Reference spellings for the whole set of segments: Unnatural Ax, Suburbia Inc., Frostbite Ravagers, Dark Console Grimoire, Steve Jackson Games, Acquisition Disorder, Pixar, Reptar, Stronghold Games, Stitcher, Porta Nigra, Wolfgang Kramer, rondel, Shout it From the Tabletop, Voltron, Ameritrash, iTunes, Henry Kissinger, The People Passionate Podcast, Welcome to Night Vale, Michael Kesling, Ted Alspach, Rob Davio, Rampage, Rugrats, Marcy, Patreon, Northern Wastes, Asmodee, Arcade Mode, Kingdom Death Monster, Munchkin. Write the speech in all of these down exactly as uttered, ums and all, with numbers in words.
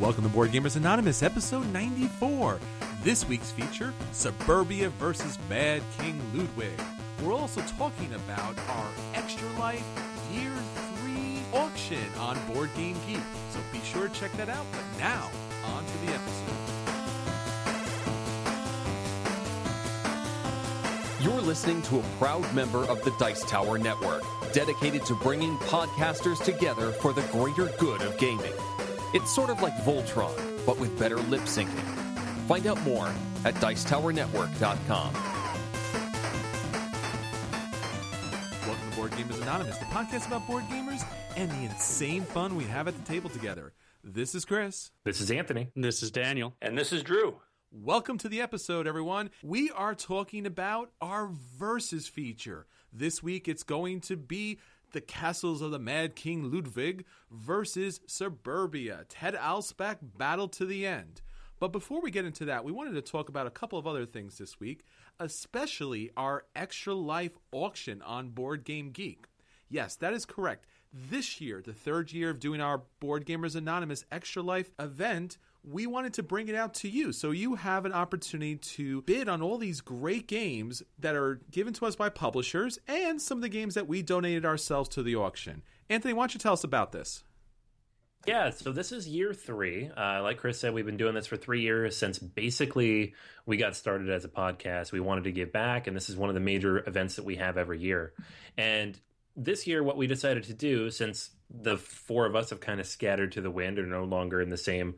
Welcome to Board Gamers Anonymous, episode ninety-four. This week's feature, Suburbia versus Mad King Ludwig. We're also talking about our Extra Life Year three auction on Board Game Geek. So be sure to check that out. But now, on to the episode. You're listening to a proud member of the Dice Tower Network, dedicated to bringing podcasters together for the greater good of gaming. It's sort of like Voltron, but with better lip syncing. Find out more at Dice Tower Network dot com. Welcome to Board Gamers Anonymous, the podcast about board gamers and the insane fun we have at the table together. This is Chris. This is Anthony. This is Daniel. And this is Drew. Welcome to the episode, everyone. We are talking about our Versus feature. This week, it's going to be The Castles of the Mad King Ludwig versus Suburbia. Ted Alspach, battle to the end. But before we get into that, we wanted to talk about a couple of other things this week, especially our Extra Life auction on Board Game Geek. Yes, that is correct. This year, the third year of doing our Board Gamers Anonymous Extra Life event, we wanted to bring it out to you. So you have an opportunity to bid on all these great games that are given to us by publishers and some of the games that we donated ourselves to the auction. Anthony, why don't you tell us about this? Yeah, so this is year three. Uh, like Chris said, we've been doing this for three years since basically we got started as a podcast. We wanted to give back, and this is one of the major events that we have every year. And this year, what we decided to do, since the four of us have kind of scattered to the wind and are no longer in the same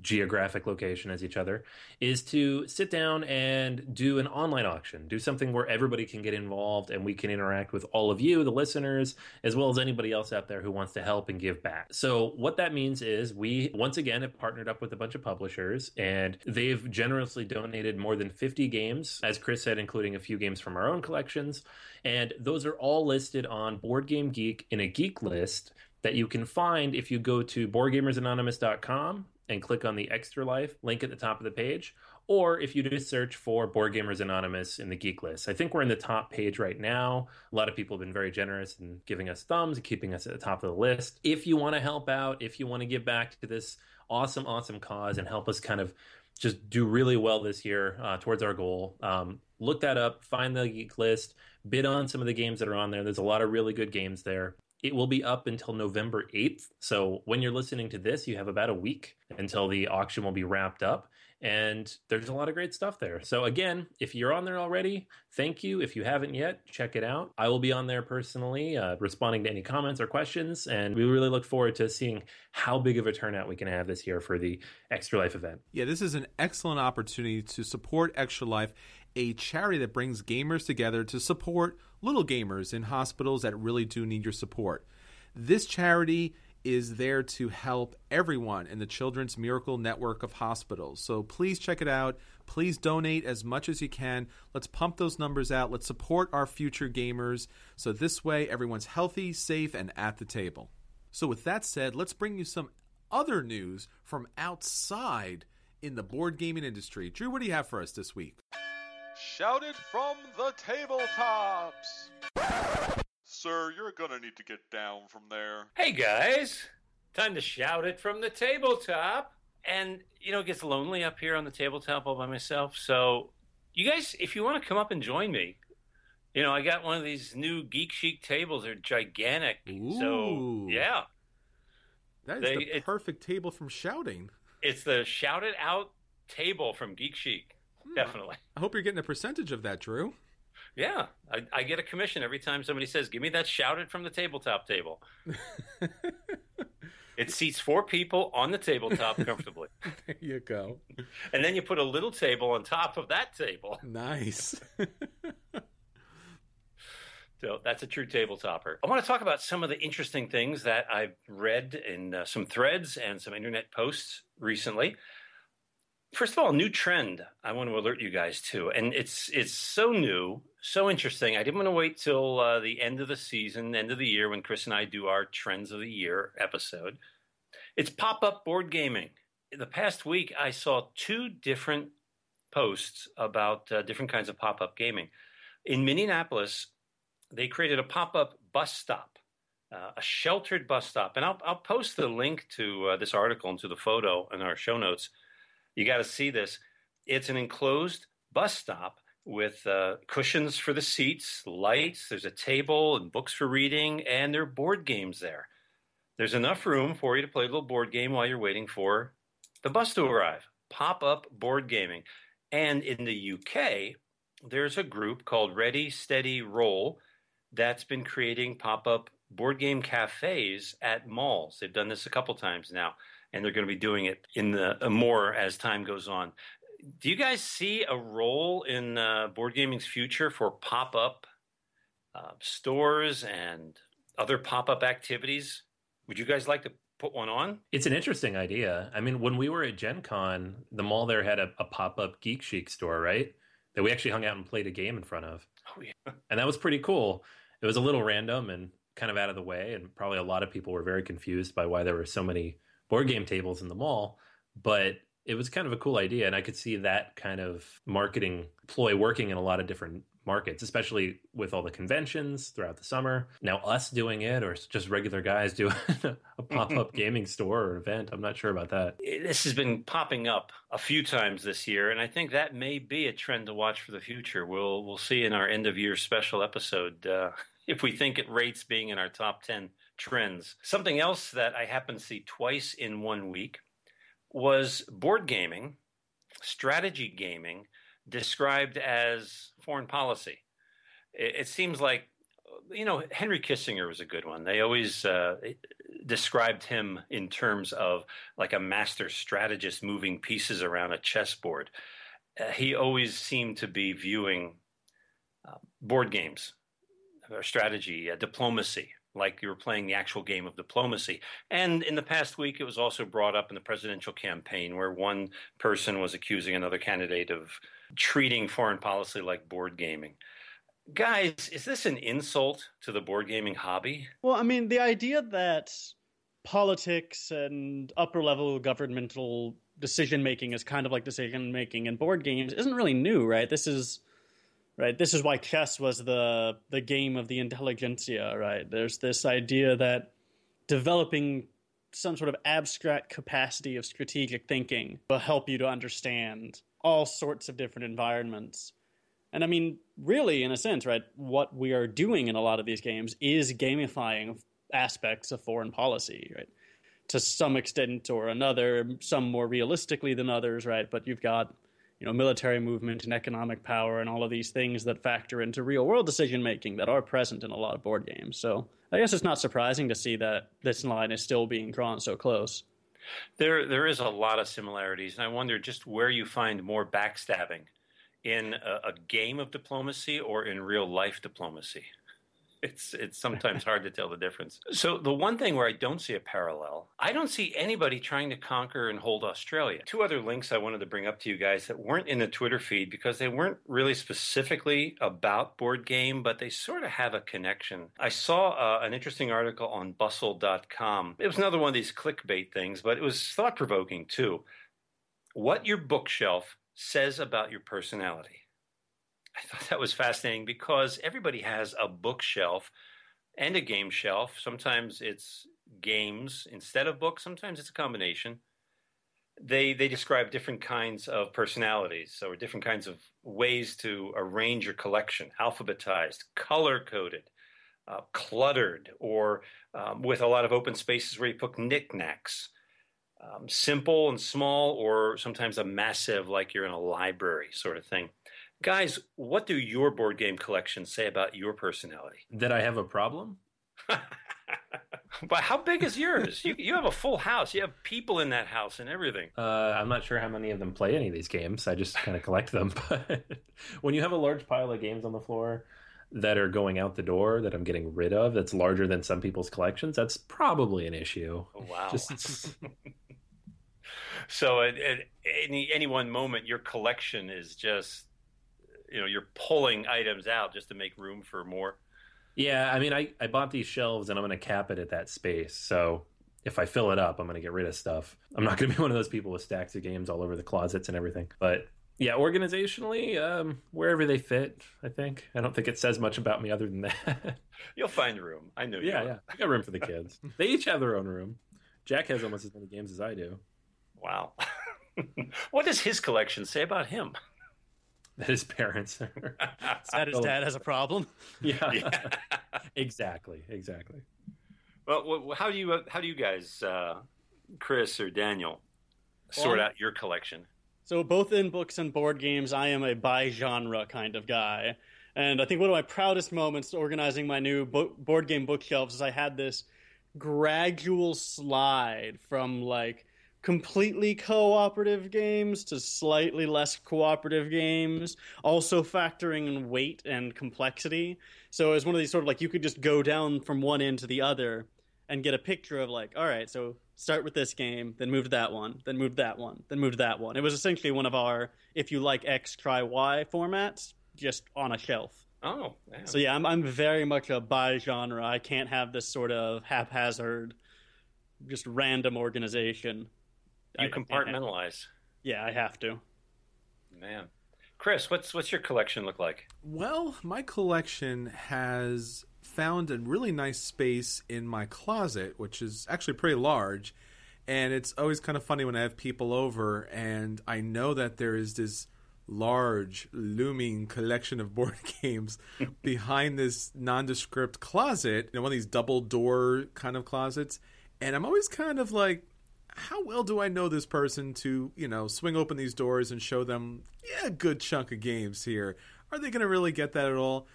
geographic location as each other, is to sit down and do an online auction, do something where everybody can get involved and we can interact with all of you, the listeners, as well as anybody else out there who wants to help and give back. So what that means is we, once again, have partnered up with a bunch of publishers, and they've generously donated more than fifty games, as Chris said, including a few games from our own collections. And those are all listed on Board Game Geek in a geek list that you can find if you go to board gamers anonymous dot com and click on the Extra Life link at the top of the page, or if you just search for Board Gamers Anonymous in the geek list. I think we're in the top page right now. A lot of people have been very generous in giving us thumbs and keeping us at the top of the list. If you want to help out, if you want to give back to this awesome, awesome cause and help us kind of just do really well this year uh, towards our goal, um, look that up, find the geek list, bid on some of the games that are on there. There's a lot of really good games there. It will be up until November eighth. So when you're listening to this, you have about a week until the auction will be wrapped up. And there's a lot of great stuff there. So again, if you're on there already, thank you. If you haven't yet, check it out. I will be on there personally, uh, responding to any comments or questions. And we really look forward to seeing how big of a turnout we can have this year for the Extra Life event. Yeah, this is an excellent opportunity to support Extra Life, a charity that brings gamers together to support little gamers in hospitals that really do need your support. This charity is there to help everyone in the Children's Miracle Network of hospitals. So please check it out. Please donate as much as you can. Let's pump those numbers out. Let's support our future gamers. So this way, everyone's healthy, safe, and at the table. So with that said, let's bring you some other news from outside in the board gaming industry. Drew, what do you have for us this week? Shouted from the tabletops! Sir, you're gonna need to get down from there. Hey guys, time to shout it from the tabletop. And, you know, it gets lonely up here on the tabletop all by myself. So, you guys, if you want to come up and join me, you know, I got one of these new Geek Chic tables. They're gigantic. Ooh. So, yeah. That is they, the it, perfect table from shouting. It's the Shout It Out table from Geek Chic. Hmm. Definitely. I hope you're getting a percentage of that, Drew. Yeah, I, I get a commission every time somebody says, give me that shouted from the tabletop table. It seats four people on the tabletop comfortably. There you go. And then you put a little table on top of that table. Nice. So that's a true tabletopper. I want to talk about some of the interesting things that I've read in uh, some threads and some internet posts recently. First of all, a new trend I want to alert you guys to, and it's it's so new, so interesting. I didn't want to wait till uh, the end of the season, end of the year, when Chris and I do our Trends of the Year episode. It's pop-up board gaming. In the past week, I saw two different posts about uh, different kinds of pop-up gaming. In Minneapolis, they created a pop-up bus stop, uh, a sheltered bus stop. And I'll, I'll post the link to uh, this article and to the photo in our show notes. You got to see this. It's an enclosed bus stop with uh, cushions for the seats, lights, there's a table and books for reading, and there are board games there. There's enough room for you to play a little board game while you're waiting for the bus to arrive. Pop-up board gaming. And in the U K, there's a group called Ready, Steady, Roll that's been creating pop-up board game cafes at malls. They've done this a couple times now. And they're going to be doing it in the uh, more as time goes on. Do you guys see a role in uh, board gaming's future for pop-up uh, stores and other pop-up activities? Would you guys like to put one on? It's an interesting idea. I mean, when we were at Gen Con, the mall there had a, a pop-up Geek Chic store, right? That we actually hung out and played a game in front of. Oh, yeah. And that was pretty cool. It was a little random and kind of out of the way. And probably a lot of people were very confused by why there were so many board game tables in the mall, but it was kind of a cool idea, and I could see that kind of marketing ploy working in a lot of different markets, especially with all the conventions throughout the summer. Now us doing it, or just regular guys doing a pop-up gaming store or event, I'm not sure about that. This has been popping up a few times this year, and I think that may be a trend to watch for the future. We'll we'll see in our end-of-year special episode uh, if we think it rates being in our top ten trends. Something else that I happened to see twice in one week was board gaming, strategy gaming, described as foreign policy. It, it seems like, you know, Henry Kissinger was a good one. They always uh, described him in terms of like a master strategist moving pieces around a chessboard. Uh, he always seemed to be viewing uh, board games, or strategy, uh, diplomacy, like you were playing the actual game of diplomacy. And in the past week, it was also brought up in the presidential campaign where one person was accusing another candidate of treating foreign policy like board gaming. Guys, is this an insult to the board gaming hobby? Well, I mean, the idea that politics and upper-level governmental decision-making is kind of like decision-making in board games isn't really new, right? This is... Right. This is why chess was the the game of the intelligentsia. Right. There's this idea that developing some sort of abstract capacity of strategic thinking will help you to understand all sorts of different environments. And I mean, really, in a sense, right, what we are doing in a lot of these games is gamifying aspects of foreign policy, right? To some extent or another, some more realistically than others, right? But you've got, you know, military movement and economic power and all of these things that factor into real-world decision-making that are present in a lot of board games. So I guess it's not surprising to see that this line is still being drawn so close. There, there is a lot of similarities, and I wonder just where you find more backstabbing in a, a game of diplomacy or in real-life diplomacy. It's it's sometimes hard to tell the difference. So the one thing where I don't see a parallel, I don't see anybody trying to conquer and hold Australia. Two other links I wanted to bring up to you guys that weren't in the Twitter feed because they weren't really specifically about board game, but they sort of have a connection. I saw uh, an interesting article on bustle dot com. It was another one of these clickbait things, but it was thought-provoking too. What your bookshelf says about your personality. I thought that was fascinating because everybody has a bookshelf and a game shelf. Sometimes it's games instead of books. Sometimes it's a combination. They they describe different kinds of personalities, so different kinds of ways to arrange your collection, alphabetized, color-coded, uh, cluttered, or um, with a lot of open spaces where you put knickknacks. Um, simple and small, or sometimes a massive, like you're in a library sort of thing. Guys, what do your board game collections say about your personality? That I have a problem? But how big is yours? you you have a full house. You have people in that house and everything. Uh, I'm not sure how many of them play any of these games. I just kind of collect them. But when you have a large pile of games on the floor that are going out the door that I'm getting rid of, that's larger than some people's collections, that's probably an issue. Oh, wow. Just... So at, at any, any one moment, your collection is just... You know, you're pulling items out just to make room for more. Yeah, I mean, I, I bought these shelves and I'm going to cap it at that space. So if I fill it up, I'm going to get rid of stuff. I'm not going to be one of those people with stacks of games all over the closets and everything. But yeah, organizationally, um, wherever they fit, I think. I don't think it says much about me other than that. You'll find room. I know. Yeah, you yeah. I got room for the kids. They each have their own room. Jack has almost as many games as I do. Wow. What does his collection say about him? That his parents are. That his dad has a problem. Yeah, yeah. exactly, exactly. Well, how do you how do you guys, uh, Chris or Daniel, sort well, out your collection? So both in books and board games, I am a by genre kind of guy, and I think one of my proudest moments organizing my new bo- board game bookshelves is I had this gradual slide from like. Completely cooperative games to slightly less cooperative games, also factoring in weight and complexity. So it's one of these sort of like you could just go down from one end to the other and get a picture of like, all right, so start with this game, then move to that one, then move to that one, then move to that one. It was essentially one of our if you like X, try Y formats, just on a shelf. Oh, man. So yeah, I'm I'm very much a bi-genre. I can't have this sort of haphazard, just random organization. You compartmentalize. Yeah, I have to. Man. Chris, what's what's your collection look like? Well, my collection has found a really nice space in my closet, which is actually pretty large. And it's always kind of funny when I have people over and I know that there is this large, looming collection of board games behind this nondescript closet, you know, one of these double door kind of closets. And I'm always kind of like, how well do I know this person to, you know, swing open these doors and show them, yeah, a good chunk of games here? Are they going to really get that at all?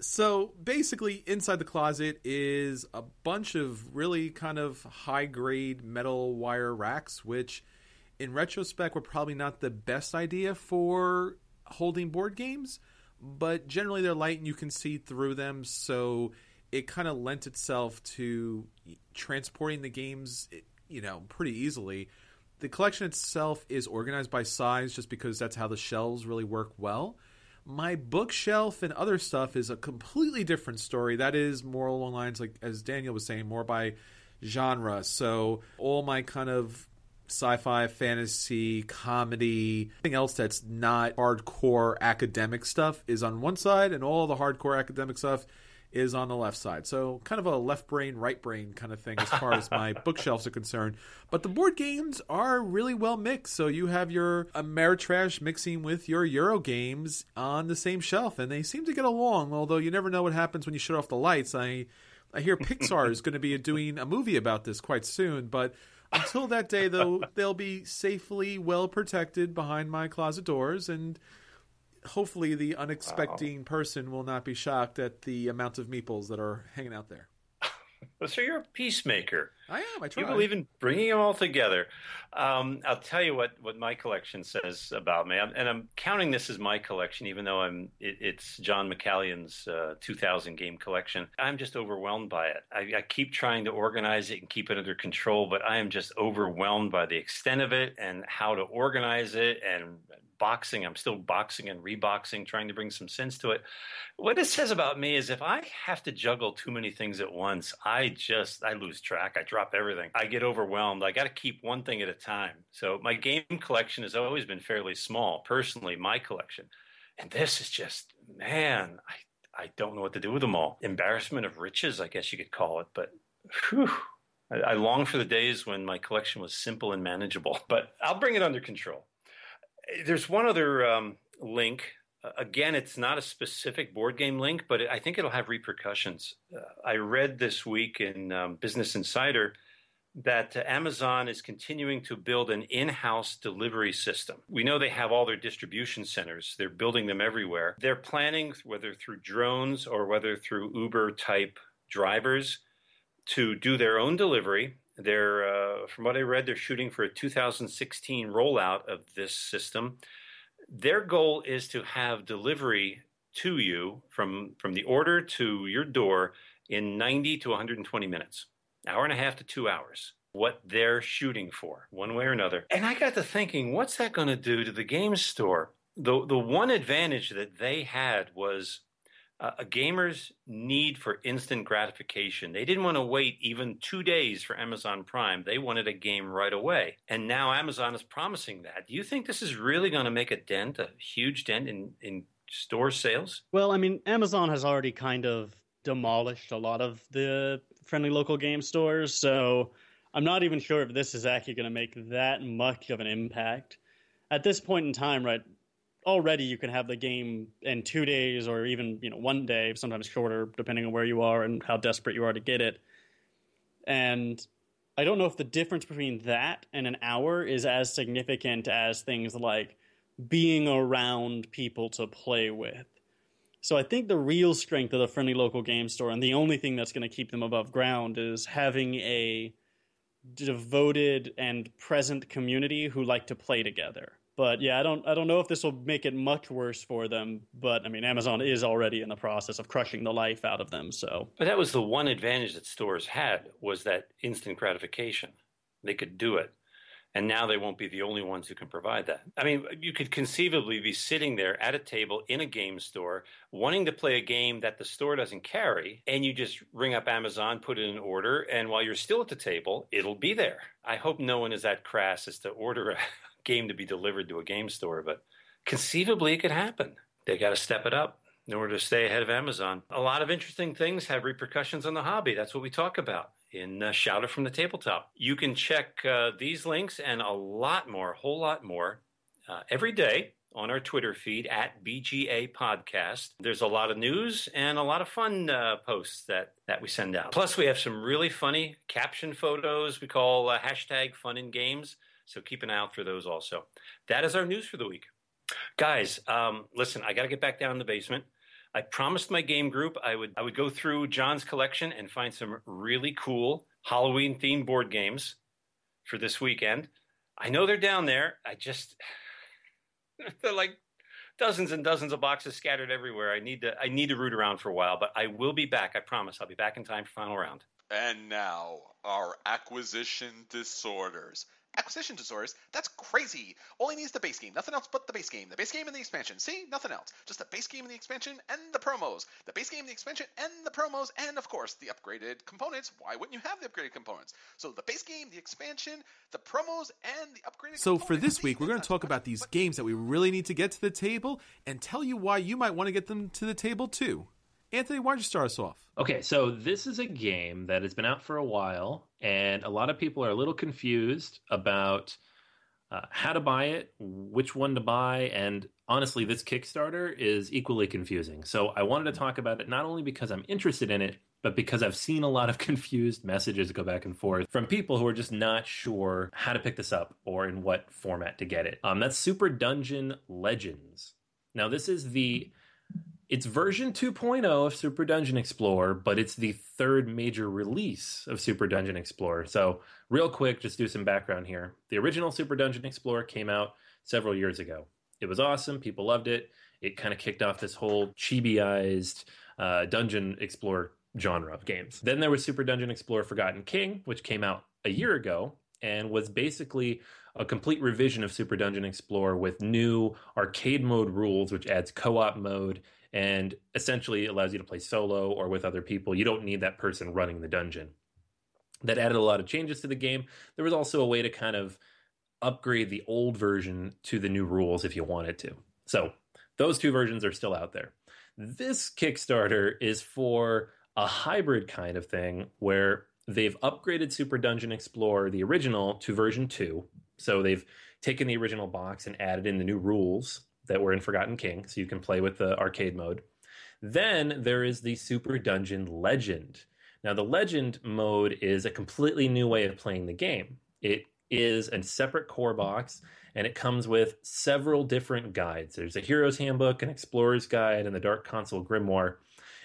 So basically, inside the closet is a bunch of really kind of high-grade metal wire racks, which in retrospect were probably not the best idea for holding board games, but generally they're light and you can see through them, so it kind of lent itself to transporting the games... It, you know, pretty easily. The collection itself is organized by size just because that's how the shelves really work well. My bookshelf and other stuff is a completely different story. That is more along lines, like as Daniel was saying, more by genre. So all my kind of sci-fi, fantasy, comedy, anything else that's not hardcore academic stuff is on one side, and all the hardcore academic stuff is on the left side. So kind of a left brain, right brain kind of thing as far as my bookshelves are concerned. But the board games are really well mixed. So you have your Ameritrash mixing with your Euro games on the same shelf, and they seem to get along, although you never know what happens when you shut off the lights. I I hear Pixar is going to be doing a movie about this quite soon, but until that day, though, they'll be safely well protected behind my closet doors, and hopefully the unexpecting wow. person will not be shocked at the amount of meeples that are hanging out there. So you're a peacemaker. I am. I try. You believe in bringing them all together. Um, I'll tell you what, what my collection says about me, I'm, and I'm counting this as my collection, even though I'm it, it's John McCallion's uh, two thousand game collection. I'm just overwhelmed by it. I, I keep trying to organize it and keep it under control, but I am just overwhelmed by the extent of it and how to organize it and boxing. I'm still boxing and reboxing, trying to bring some sense to it. What it says about me is if I have to juggle too many things at once, I just, I lose track. I drop everything. I get overwhelmed. I got to keep one thing at a time. So my game collection has always been fairly small, personally, my collection. And this is just, man, I, I don't know what to do with them all. Embarrassment of riches, I guess you could call it, but whew. I, I long for the days when my collection was simple and manageable, but I'll bring it under control. There's one other um, link. Uh, again, it's not a specific board game link, but it, I think it'll have repercussions. Uh, I read this week in um, Business Insider that uh, Amazon is continuing to build an in-house delivery system. We know they have all their distribution centers. They're building them everywhere. They're planning, whether through drones or whether through Uber-type drivers, to do their own delivery. They're, uh, from what I read, they're shooting for a two thousand sixteen rollout of this system. Their goal is to have delivery to you from, from the order to your door in ninety to one hundred twenty minutes, hour and a half to two hours, what they're shooting for, one way or another. And I got to thinking, what's that going to do to the game store? The, the one advantage that they had was a gamer's need for instant gratification. They didn't want to wait even two days for Amazon Prime. They wanted a game right away. And now Amazon is promising that. Do you think this is really going to make a dent, a huge dent in, in store sales? Well, I mean, Amazon has already kind of demolished a lot of the friendly local game stores. So I'm not even sure if this is actually going to make that much of an impact. At this point in time, right, already you can have the game in two days or even, you know, one day, sometimes shorter, depending on where you are and how desperate you are to get it. And I don't know if the difference between that and an hour is as significant as things like being around people to play with. So I think the real strength of the friendly local game store, and the only thing that's going to keep them above ground, is having a devoted and present community who like to play together. But yeah, I don't I don't know if this will make it much worse for them. But I mean, Amazon is already in the process of crushing the life out of them. So, but that was the one advantage that stores had, was that instant gratification. They could do it. And now they won't be the only ones who can provide that. I mean, you could conceivably be sitting there at a table in a game store wanting to play a game that the store doesn't carry, and you just ring up Amazon, put in an order, and while you're still at the table, it'll be there. I hope no one is that crass as to order a game to be delivered to a game store, but conceivably it could happen. They got to step it up in order to stay ahead of Amazon. A lot of interesting things have repercussions on the hobby. That's what we talk about in uh, Shout It From the Tabletop. You can check uh, these links and a lot more, a whole lot more, uh, every day on our Twitter feed at B G A Podcast. There's a lot of news and a lot of fun uh, posts that, that we send out. Plus, we have some really funny caption photos we call uh, hashtag fun in games. So keep an eye out for those also. That is our news for the week. Guys, um, listen, I got to get back down in the basement. I promised my game group I would I would go through John's collection and find some really cool Halloween-themed board games for this weekend. I know they're down there. I just – they're like dozens and dozens of boxes scattered everywhere. I need to I need to root around for a while, but I will be back. I promise I'll be back in time for final round. And now our acquisition disorders. Acquisition disorders? That's crazy. Only needs the base game. Nothing else but the base game. The base game and the expansion. See? Nothing else. Just the base game and the expansion and the promos. The base game and the expansion and the promos. And, of course, the upgraded components. Why wouldn't you have the upgraded components? So the base game, the expansion, the promos, and the upgraded so components. So for this week, we're going to talk about these games that we really need to get to the table and tell you why you might want to get them to the table, too. Anthony, why don't you start us off? Okay, so this is a game that has been out for a while, and a lot of people are a little confused about uh, how to buy it, which one to buy, and honestly, this Kickstarter is equally confusing. So I wanted to talk about it not only because I'm interested in it, but because I've seen a lot of confused messages go back and forth from people who are just not sure how to pick this up or in what format to get it. Um, that's Super Dungeon Legends. Now, this is the... It's version two point oh of Super Dungeon Explorer, but it's the third major release of Super Dungeon Explorer. So real quick, just do some background here. The original Super Dungeon Explorer came out several years ago. It was awesome. People loved it. It kind of kicked off this whole chibi-ized uh, Dungeon Explorer genre of games. Then there was Super Dungeon Explorer Forgotten King, which came out a year ago and was basically a complete revision of Super Dungeon Explorer with new arcade mode rules, which adds co-op mode, and essentially allows you to play solo or with other people. You don't need that person running the dungeon. That added a lot of changes to the game. There was also a way to kind of upgrade the old version to the new rules if you wanted to. So those two versions are still out there. This Kickstarter is for a hybrid kind of thing where they've upgraded Super Dungeon Explorer, the original, to version two. So they've taken the original box and added in the new rules that were in Forgotten King, so you can play with the arcade mode. Then there is the Super Dungeon Legend. Now, the Legend mode is a completely new way of playing the game. It is a separate core box, and it comes with several different guides. There's a Hero's Handbook, an Explorer's Guide, and the Dark Console Grimoire.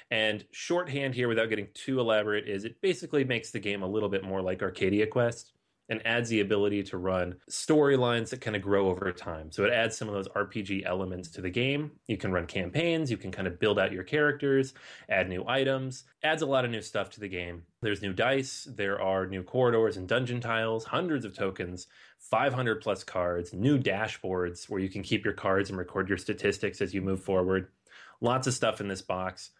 And shorthand here, without getting too elaborate, is it basically makes the game a little bit more like Arcadia Quest, and adds the ability to run storylines that kind of grow over time. So it adds some of those R P G elements to the game. You can run campaigns, you can kind of build out your characters, add new items, adds a lot of new stuff to the game. There's new dice, there are new corridors and dungeon tiles, hundreds of tokens, five hundred plus cards, new dashboards where you can keep your cards and record your statistics as you move forward. Lots of stuff in this box.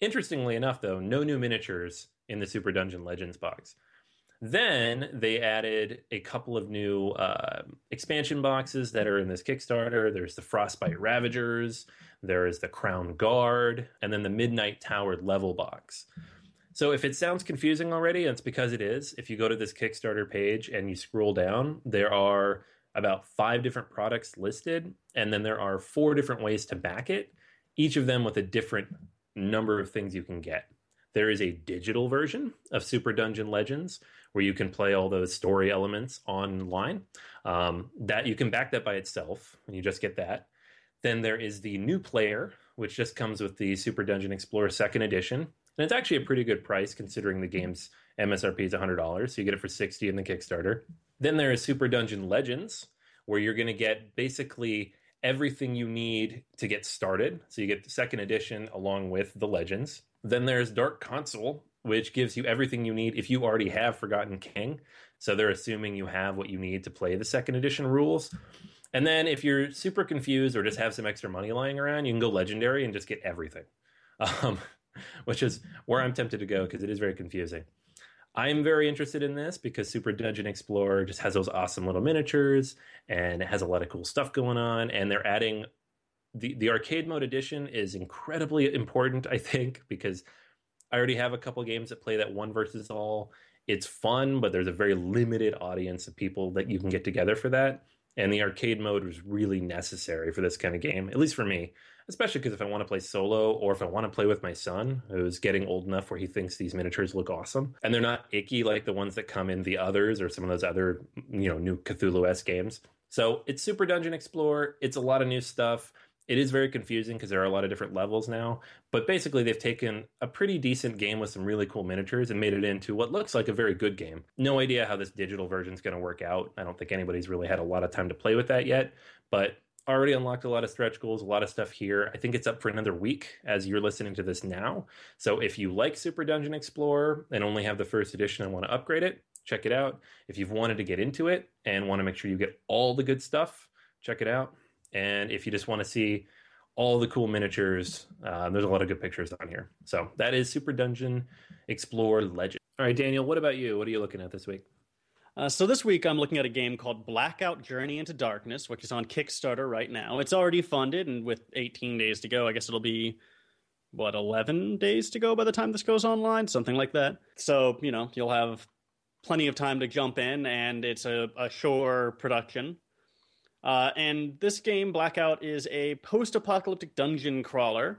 Interestingly enough, though, no new miniatures in the Super Dungeon Legends box. Then they added a couple of new uh, expansion boxes that are in this Kickstarter. There's the Frostbite Ravagers, there is the Crown Guard, and then the Midnight Towered Level box. So if it sounds confusing already, it's because it is. If you go to this Kickstarter page and you scroll down, there are about five different products listed, and then there are four different ways to back it, each of them with a different number of things you can get. There is a digital version of Super Dungeon Legends where you can play all those story elements online. Um, that you can back that by itself, and you just get that. Then there is the new player, which just comes with the Super Dungeon Explorer second edition. And it's actually a pretty good price considering the game's M S R P is one hundred dollars, so you get it for sixty dollars in the Kickstarter. Then there is Super Dungeon Legends, where you're going to get basically everything you need to get started. So you get the second edition along with the Legends. Then there's Dark Console, which gives you everything you need if you already have Forgotten King. So they're assuming you have what you need to play the second edition rules. And then if you're super confused or just have some extra money lying around, you can go Legendary and just get everything, um, which is where I'm tempted to go because it is very confusing. I'm very interested in this because Super Dungeon Explorer just has those awesome little miniatures and it has a lot of cool stuff going on, and they're adding... The, the arcade mode edition is incredibly important, I think, because I already have a couple games that play that one versus all. It's fun, but there's a very limited audience of people that you can get together for that. And the arcade mode was really necessary for this kind of game, at least for me, especially because if I want to play solo or if I want to play with my son, who's getting old enough where he thinks these miniatures look awesome. And they're not icky like the ones that come in the others or some of those other, you know, new Cthulhu-esque games. So it's Super Dungeon Explorer. It's a lot of new stuff. It is very confusing because there are a lot of different levels now, but basically they've taken a pretty decent game with some really cool miniatures and made it into what looks like a very good game. No idea how this digital version is going to work out. I don't think anybody's really had a lot of time to play with that yet, but already unlocked a lot of stretch goals, a lot of stuff here. I think it's up for another week as you're listening to this now. So if you like Super Dungeon Explorer and only have the first edition and want to upgrade it, check it out. If you've wanted to get into it and want to make sure you get all the good stuff, check it out. And if you just want to see all the cool miniatures, uh, there's a lot of good pictures on here. So that is Super Dungeon Explore Legend. All right, Daniel, what about you? What are you looking at this week? Uh, so this week I'm looking at a game called Blackout: Journey into Darkness, which is on Kickstarter right now. It's already funded, and with eighteen days to go, I guess it'll be, what, eleven days to go by the time this goes online? Something like that. So, you know, you'll have plenty of time to jump in, and it's a, a Shore production. Uh, and this game, Blackout, is a post-apocalyptic dungeon crawler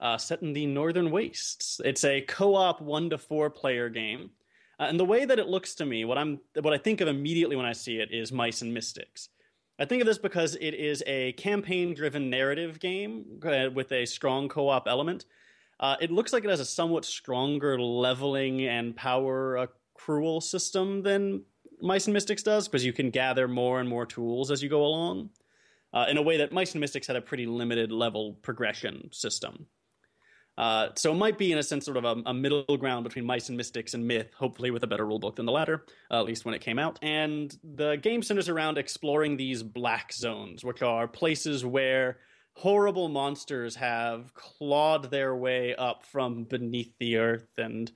uh, set in the Northern Wastes. It's a co-op one to four player game. Uh, and the way that it looks to me, what I'm, what I think of immediately when I see it is Mice and Mystics. I think of this because it is a campaign-driven narrative game uh, with a strong co-op element. Uh, it looks like it has a somewhat stronger leveling and power accrual system than Mice and Mystics does, because you can gather more and more tools as you go along, uh, in a way that Mice and Mystics had a pretty limited level progression system. Uh, so it might be, in a sense, sort of a, a middle ground between Mice and Mystics and Myth, hopefully with a better rulebook than the latter, uh, at least when it came out. And the game centers around exploring these black zones, which are places where horrible monsters have clawed their way up from beneath the earth and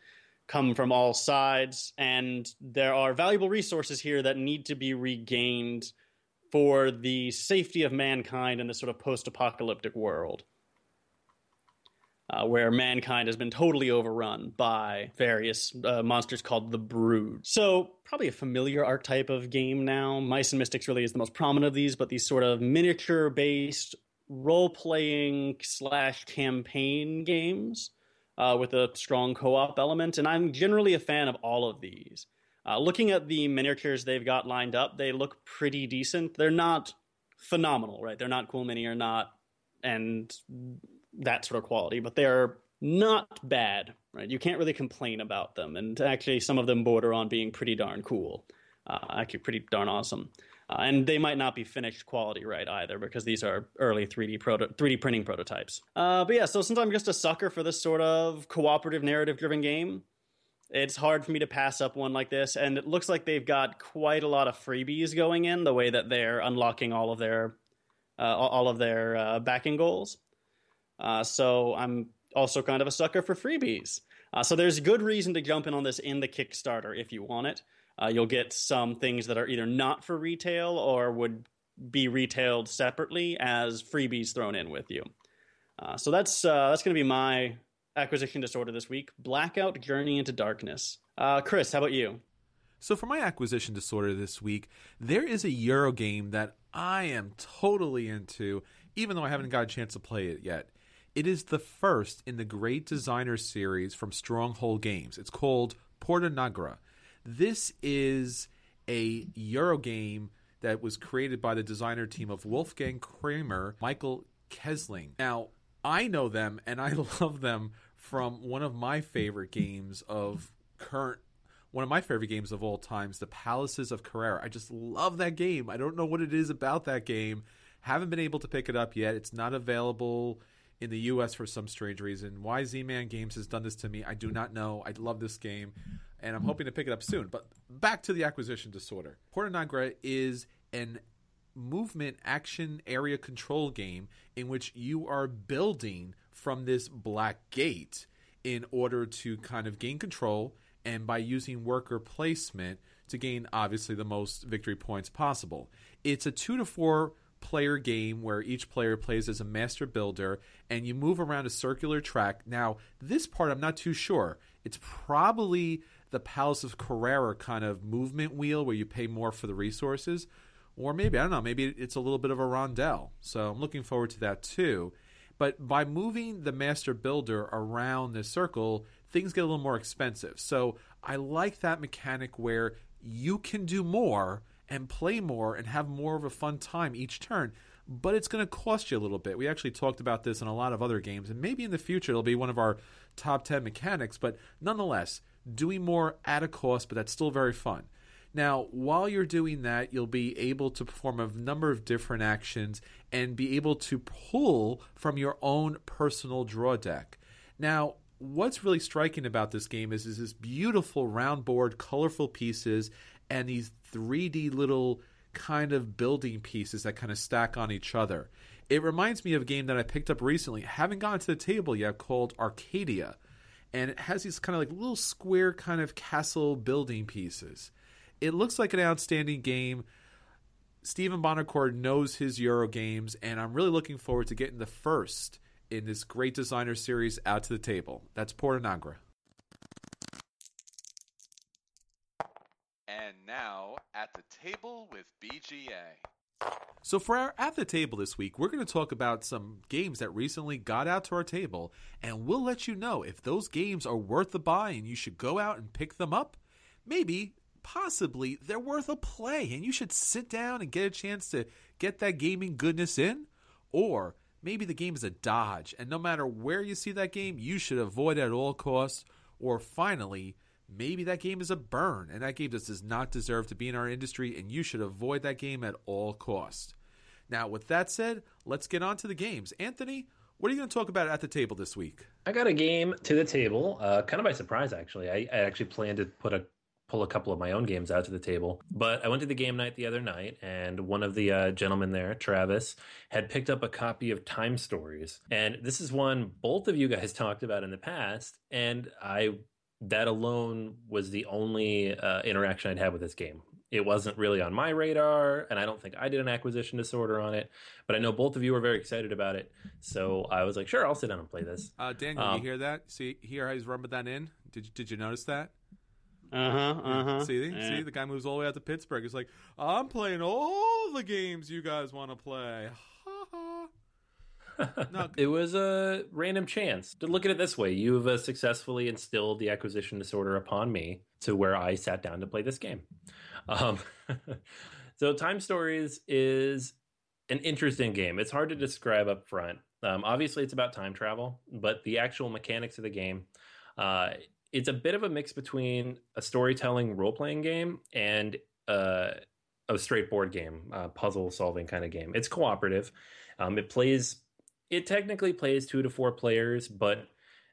come from all sides. And there are valuable resources here that need to be regained for the safety of mankind in this sort of post-apocalyptic world. Uh, where mankind has been totally overrun by various uh, monsters called the Brood. So, probably a familiar archetype of game now. Mice and Mystics really is the most prominent of these, but these sort of miniature-based role-playing slash campaign games uh, with a strong co-op element. And I'm generally a fan of all of these. Uh, looking at the miniatures they've got lined up, they look pretty decent. They're not phenomenal, right? They're not Cool Mini or not... and that sort of quality, but they're not bad, right? You can't really complain about them, and actually some of them border on being pretty darn cool, uh, actually pretty darn awesome. Uh, and they might not be finished quality right either, because these are early three D proto- three D printing prototypes. Uh, but yeah, so since I'm just a sucker for this sort of cooperative narrative-driven game, it's hard for me to pass up one like this, and it looks like they've got quite a lot of freebies going in, the way that they're unlocking all of their uh, all of their uh, backing goals. Uh, so I'm also kind of a sucker for freebies. Uh, so there's good reason to jump in on this in the Kickstarter if you want it. Uh, you'll get some things that are either not for retail or would be retailed separately as freebies thrown in with you. Uh, so that's uh, that's going to be my acquisition disorder this week, Blackout: Journey into Darkness. Uh, Chris, how about you? So for my acquisition disorder this week, there is a Euro game that I am totally into, even though I haven't got a chance to play it yet. It is the first in the Great Designer series from Stronghold Games. It's called Porta Nigra. This is a Euro game that was created by the designer team of Wolfgang Kramer, Michael Kesling. Now, I know them and I love them from one of my favorite games of current, one of my favorite games of all times, The Palaces of Carrera. I just love that game. I don't know what it is about that game. Haven't been able to pick it up yet. It's not available in the U S for some strange reason. Why Z-Man Games has done this to me, I do not know. I love this game, and I'm hoping to pick it up soon. But back to the acquisition disorder. Porta Nigra is an movement action area control game in which you are building from this black gate in order to kind of gain control, and by using worker placement to gain, obviously, the most victory points possible. It's a two to four player game where each player plays as a master builder and you move around a circular track. Now, this part I'm not too sure. It's probably the Palace of Carrera kind of movement wheel where you pay more for the resources, or maybe, I don't know, maybe it's a little bit of a rondel. So I'm looking forward to that too. But by moving the master builder around the circle, things get a little more expensive. So I like that mechanic where you can do more and play more and have more of a fun time each turn, but it's going to cost you a little bit. We actually talked about this in a lot of other games, and maybe in the future it'll be one of our top ten mechanics, but nonetheless, doing more at a cost, but that's still very fun. Now, while you're doing that, you'll be able to perform a number of different actions and be able to pull from your own personal draw deck. Now, what's really striking about this game is, is this beautiful round board, colorful pieces, and these three D little kind of building pieces that kind of stack on each other. It reminds me of a game that I picked up recently, haven't gotten to the table yet, called Arcadia. And it has these kind of like little square kind of castle building pieces. It looks like an outstanding game. Stephen Bonacord knows his Euro games, and I'm really looking forward to getting the first in this Great Designer series out to the table. That's Porta Nigra. Now, at the table with B G A. So for our At the Table this week, we're going to talk about some games that recently got out to our table, and we'll let you know if those games are worth the buy and you should go out and pick them up. Maybe, possibly, they're worth a play and you should sit down and get a chance to get that gaming goodness in. Or maybe the game is a dodge, and no matter where you see that game, you should avoid it at all costs. Or finally, maybe that game is a burn, and that game just does not deserve to be in our industry, and you should avoid that game at all costs. Now, with that said, let's get on to the games. Anthony, what are you going to talk about at the table this week? I got a game to the table, uh, kind of by surprise, actually. I, I actually planned to put a pull a couple of my own games out to the table. But I went to the game night the other night, and one of the uh, gentlemen there, Travis, had picked up a copy of T I M E Stories. And this is one both of you guys talked about in the past, and I that alone was the only uh, interaction I'd had with this game. It wasn't really on my radar, and I don't think I did an acquisition disorder on it. But I know both of you were very excited about it, so I was like, "Sure, I'll sit down and play this." Uh, Daniel, um, you hear that? See, hear how he's rubbing that in? Did you, did you notice that? Uh huh. Uh huh. See, yeah. see, the guy moves all the way out to Pittsburgh. He's like, "I'm playing all the games you guys want to play." No. It was a random chance. To look at it this way, you've uh, successfully instilled the acquisition disorder upon me to where I sat down to play this game. Um, so T I M E Stories is an interesting game. It's hard to describe up front. Um, obviously, it's about time travel, but the actual mechanics of the game, uh, it's a bit of a mix between a storytelling role-playing game and uh, a straight board game, uh, puzzle-solving kind of game. It's cooperative. Um, it plays... It technically plays two to four players, but,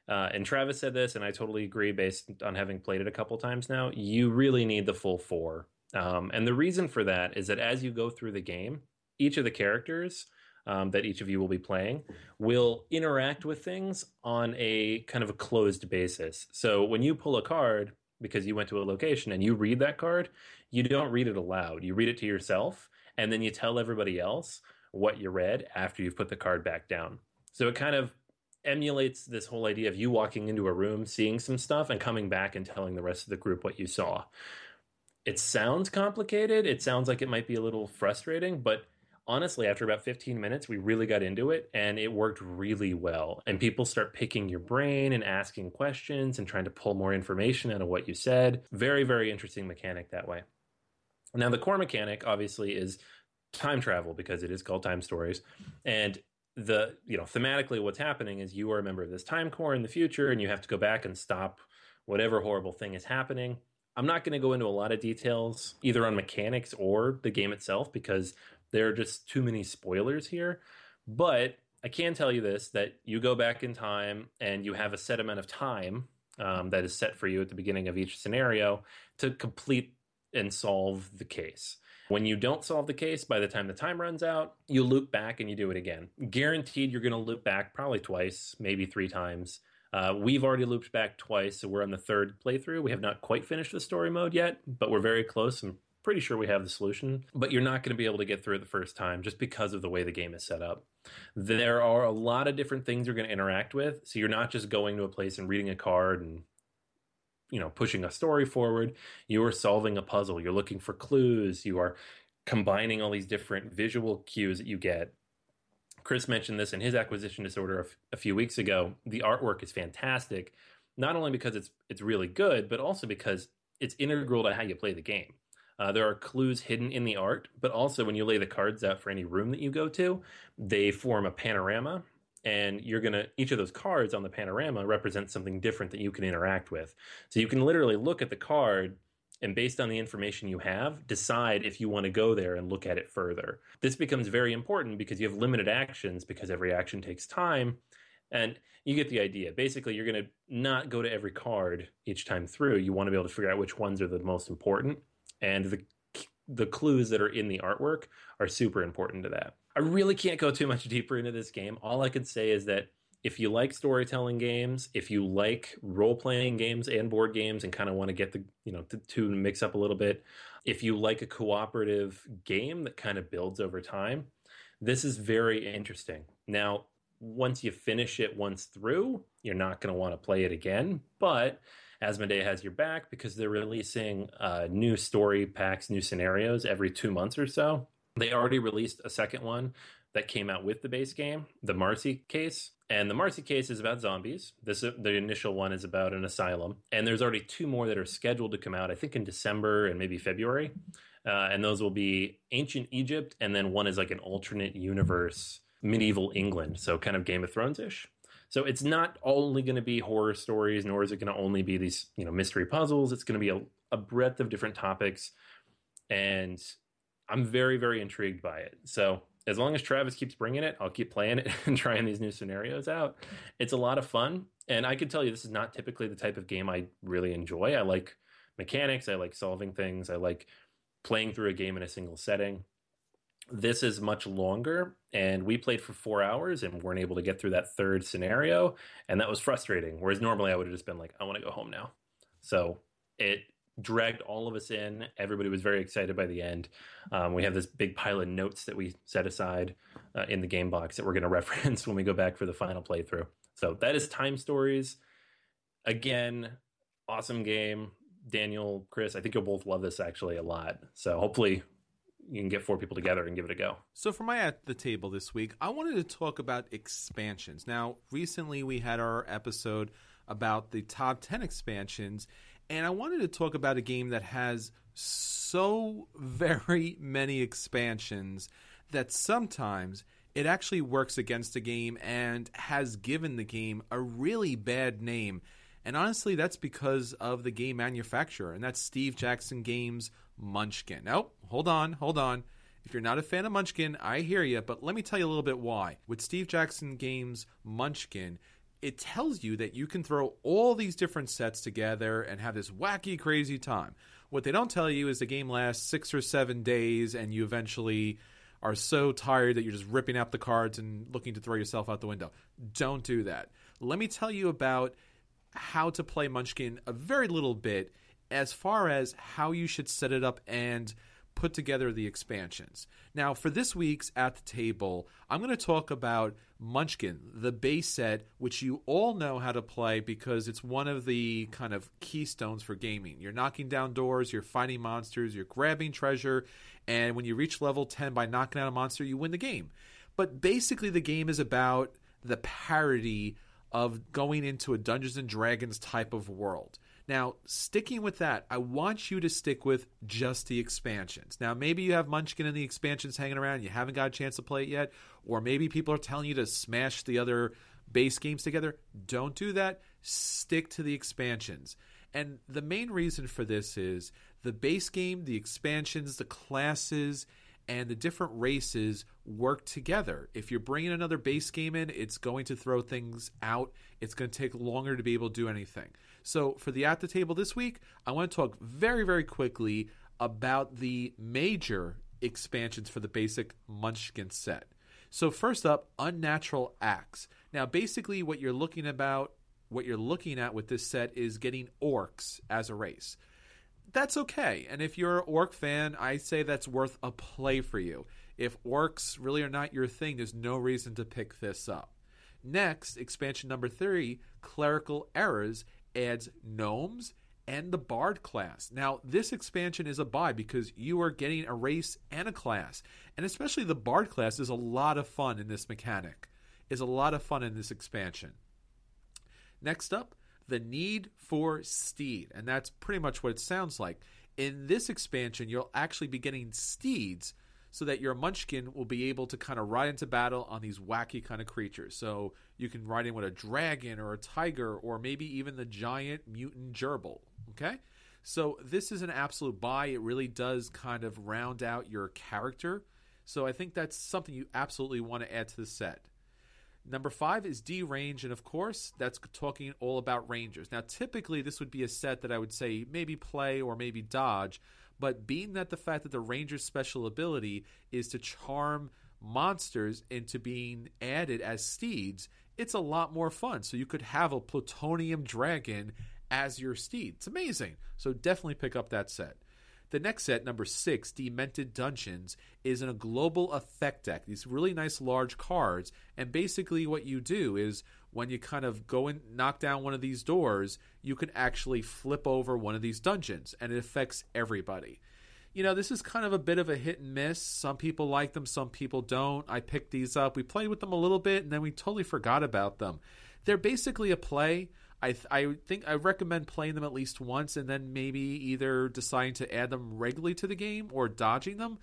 uh, and Travis said this, and I totally agree based on having played it a couple times now, you really need the full four. Um, and the reason for that is that as you go through the game, each of the characters um, that each of you will be playing will interact with things on a kind of a closed basis. So when you pull a card, because you went to a location and you read that card, you don't read it aloud. You read it to yourself, and then you tell everybody else what you read after you've put the card back down. So it kind of emulates this whole idea of you walking into a room, seeing some stuff, and coming back and telling the rest of the group what you saw. It sounds complicated. It sounds like it might be a little frustrating, but honestly, after about fifteen minutes, we really got into it, and it worked really well. And people start picking your brain and asking questions and trying to pull more information out of what you said. Very, very interesting mechanic that way. Now, the core mechanic, obviously, is time travel, because it is called T I M E Stories, and the you know thematically what's happening is you are a member of this time core in the future, and you have to go back and stop whatever horrible thing is happening. I'm not going to go into a lot of details either on mechanics or the game itself, because there are just too many spoilers here, but I can tell you this, that you go back in time and you have a set amount of time um, that is set for you at the beginning of each scenario to complete and solve the case. When you don't solve the case, by the time the time runs out, you loop back and you do it again. Guaranteed you're going to loop back probably twice, maybe three times. Uh, we've already looped back twice, so we're on the third playthrough. We have not quite finished the story mode yet, but we're very close. I'm pretty sure we have the solution. But you're not going to be able to get through it the first time just because of the way the game is set up. There are a lot of different things you're going to interact with, so you're not just going to a place and reading a card and you know, pushing a story forward. You are solving a puzzle. You're looking for clues. You are combining all these different visual cues that you get. Chris mentioned this in his acquisition disorder a, f- a few weeks ago. The artwork is fantastic, not only because it's it's really good, but also because it's integral to how you play the game. Uh, there are clues hidden in the art, but also when you lay the cards out for any room that you go to, they form a panorama. And you're going to, each of those cards on the panorama represents something different that you can interact with. So you can literally look at the card and, based on the information you have, decide if you want to go there and look at it further. This becomes very important because you have limited actions, because every action takes time. And you get the idea. Basically, you're going to not go to every card each time through. You want to be able to figure out which ones are the most important. And the the clues that are in the artwork are super important to that. I really can't go too much deeper into this game. All I can say is that if you like storytelling games, if you like role-playing games and board games and kind of want to get the, you know, to, to mix up a little bit, if you like a cooperative game that kind of builds over time, this is very interesting. Now, once you finish it once through, you're not going to want to play it again, but Asmodee has your back because they're releasing uh, new story packs, new scenarios every two months or so. They already released a second one that came out with the base game, the Marcy case. And the Marcy case is about zombies. This the initial one is about an asylum. And there's already two more that are scheduled to come out, I think in December and maybe February. Uh, and those will be Ancient Egypt, and then one is like an alternate universe, medieval England. So kind of Game of Thrones-ish. So it's not only going to be horror stories, nor is it going to only be these, you know, mystery puzzles. It's going to be a, a breadth of different topics. And I'm very, very intrigued by it. So as long as Travis keeps bringing it, I'll keep playing it and trying these new scenarios out. It's a lot of fun. And I can tell you, this is not typically the type of game I really enjoy. I like mechanics. I like solving things. I like playing through a game in a single setting. This is much longer, and we played for four hours and weren't able to get through that third scenario. And that was frustrating. Whereas normally I would have just been like, I want to go home now. So it dragged all of us in. Everybody was very excited by the end. Um, we have this big pile of notes that we set aside uh, in the game box that we're going to reference when we go back for the final playthrough. So that is T I M E Stories. Again, awesome game. Daniel, Chris, I think you'll both love this actually a lot. So hopefully you can get four people together and give it a go. So for my At the Table this week, I wanted to talk about expansions. Now, recently we had our episode about the top ten expansions, and I wanted to talk about a game that has so very many expansions that sometimes it actually works against the game and has given the game a really bad name. And honestly, that's because of the game manufacturer, and that's Steve Jackson Games' Munchkin. Nope, hold on, hold on. If you're not a fan of Munchkin, I hear you, but let me tell you a little bit why. With Steve Jackson Games' Munchkin, it tells you that you can throw all these different sets together and have this wacky, crazy time. What they don't tell you is the game lasts six or seven days and you eventually are so tired that you're just ripping out the cards and looking to throw yourself out the window. Don't do that. Let me tell you about how to play Munchkin a very little bit as far as how you should set it up and put together the expansions. Now, for this week's At the Table, I'm going to talk about Munchkin, the base set, which you all know how to play because it's one of the kind of keystones for gaming. You're knocking down doors, you're fighting monsters, you're grabbing treasure, and when you reach level ten by knocking out a monster, you win the game. But basically, the game is about the parody of going into a Dungeons and Dragons type of world. Now, sticking with that, I want you to stick with just the expansions. Now, maybe you have Munchkin and the expansions hanging around. You haven't got a chance to play it yet. Or maybe people are telling you to smash the other base games together. Don't do that. Stick to the expansions. And the main reason for this is the base game, the expansions, the classes, and the different races work together. If you're bringing another base game in, it's going to throw things out. It's going to take longer to be able to do anything. So for the At the Table this week, I want to talk very, very quickly about the major expansions for the basic Munchkin set. So first up, Unnatural Acts. Now, basically what you're looking about, what you're looking at with this set is getting orcs as a race. That's okay, and if you're an orc fan, I say that's worth a play for you. If orcs really are not your thing, there's no reason to pick this up. Next, expansion number three, Clerical Errors, adds gnomes and the bard class. Now, this expansion is a buy because you are getting a race and a class, and especially the bard class is a lot of fun in this mechanic, is a lot of fun in this expansion. Next up, The Need for Steed, and that's pretty much what it sounds like. In this expansion, you'll actually be getting steeds so that your Munchkin will be able to kind of ride into battle on these wacky kind of creatures. So you can ride in with a dragon or a tiger or maybe even the giant mutant gerbil, okay? So this is an absolute buy. It really does kind of round out your character. So I think that's something you absolutely want to add to the set. Number five is D-Range, and of course, that's talking all about Rangers. Now, typically, this would be a set that I would say maybe play or maybe dodge, but being that the fact that the Ranger's special ability is to charm monsters into being added as steeds, it's a lot more fun. So you could have a Plutonium Dragon as your steed. It's amazing. So definitely pick up that set. The next set, number six, Demented Dungeons, is in a global effect deck. These really nice large cards. And basically what you do is when you kind of go and knock down one of these doors, you can actually flip over one of these dungeons. And it affects everybody. you know, this is kind of a bit of a hit and miss. Some people like them, some people don't. I picked these up. We played with them a little bit, and then we totally forgot about them. They're basically a play. I th- I think I recommend playing them at least once and then maybe either deciding to add them regularly to the game or dodging them.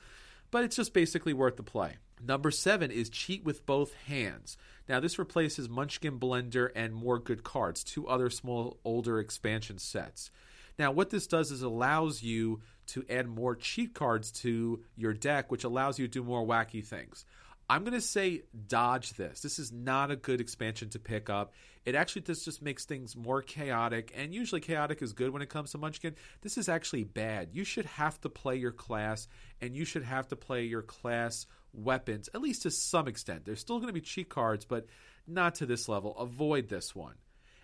But it's just basically worth the play. Number seven is Cheat with Both Hands. Now, this replaces Munchkin Blender and More Good Cards, two other small, older expansion sets. Now, what this does is allows you to add more cheat cards to your deck, which allows you to do more wacky things. I'm going to say dodge this. This is not a good expansion to pick up. It actually just, just makes things more chaotic, and usually chaotic is good when it comes to Munchkin. This is actually bad. You should have to play your class, and you should have to play your class weapons, at least to some extent. There's still going to be cheat cards, but not to this level. Avoid this one.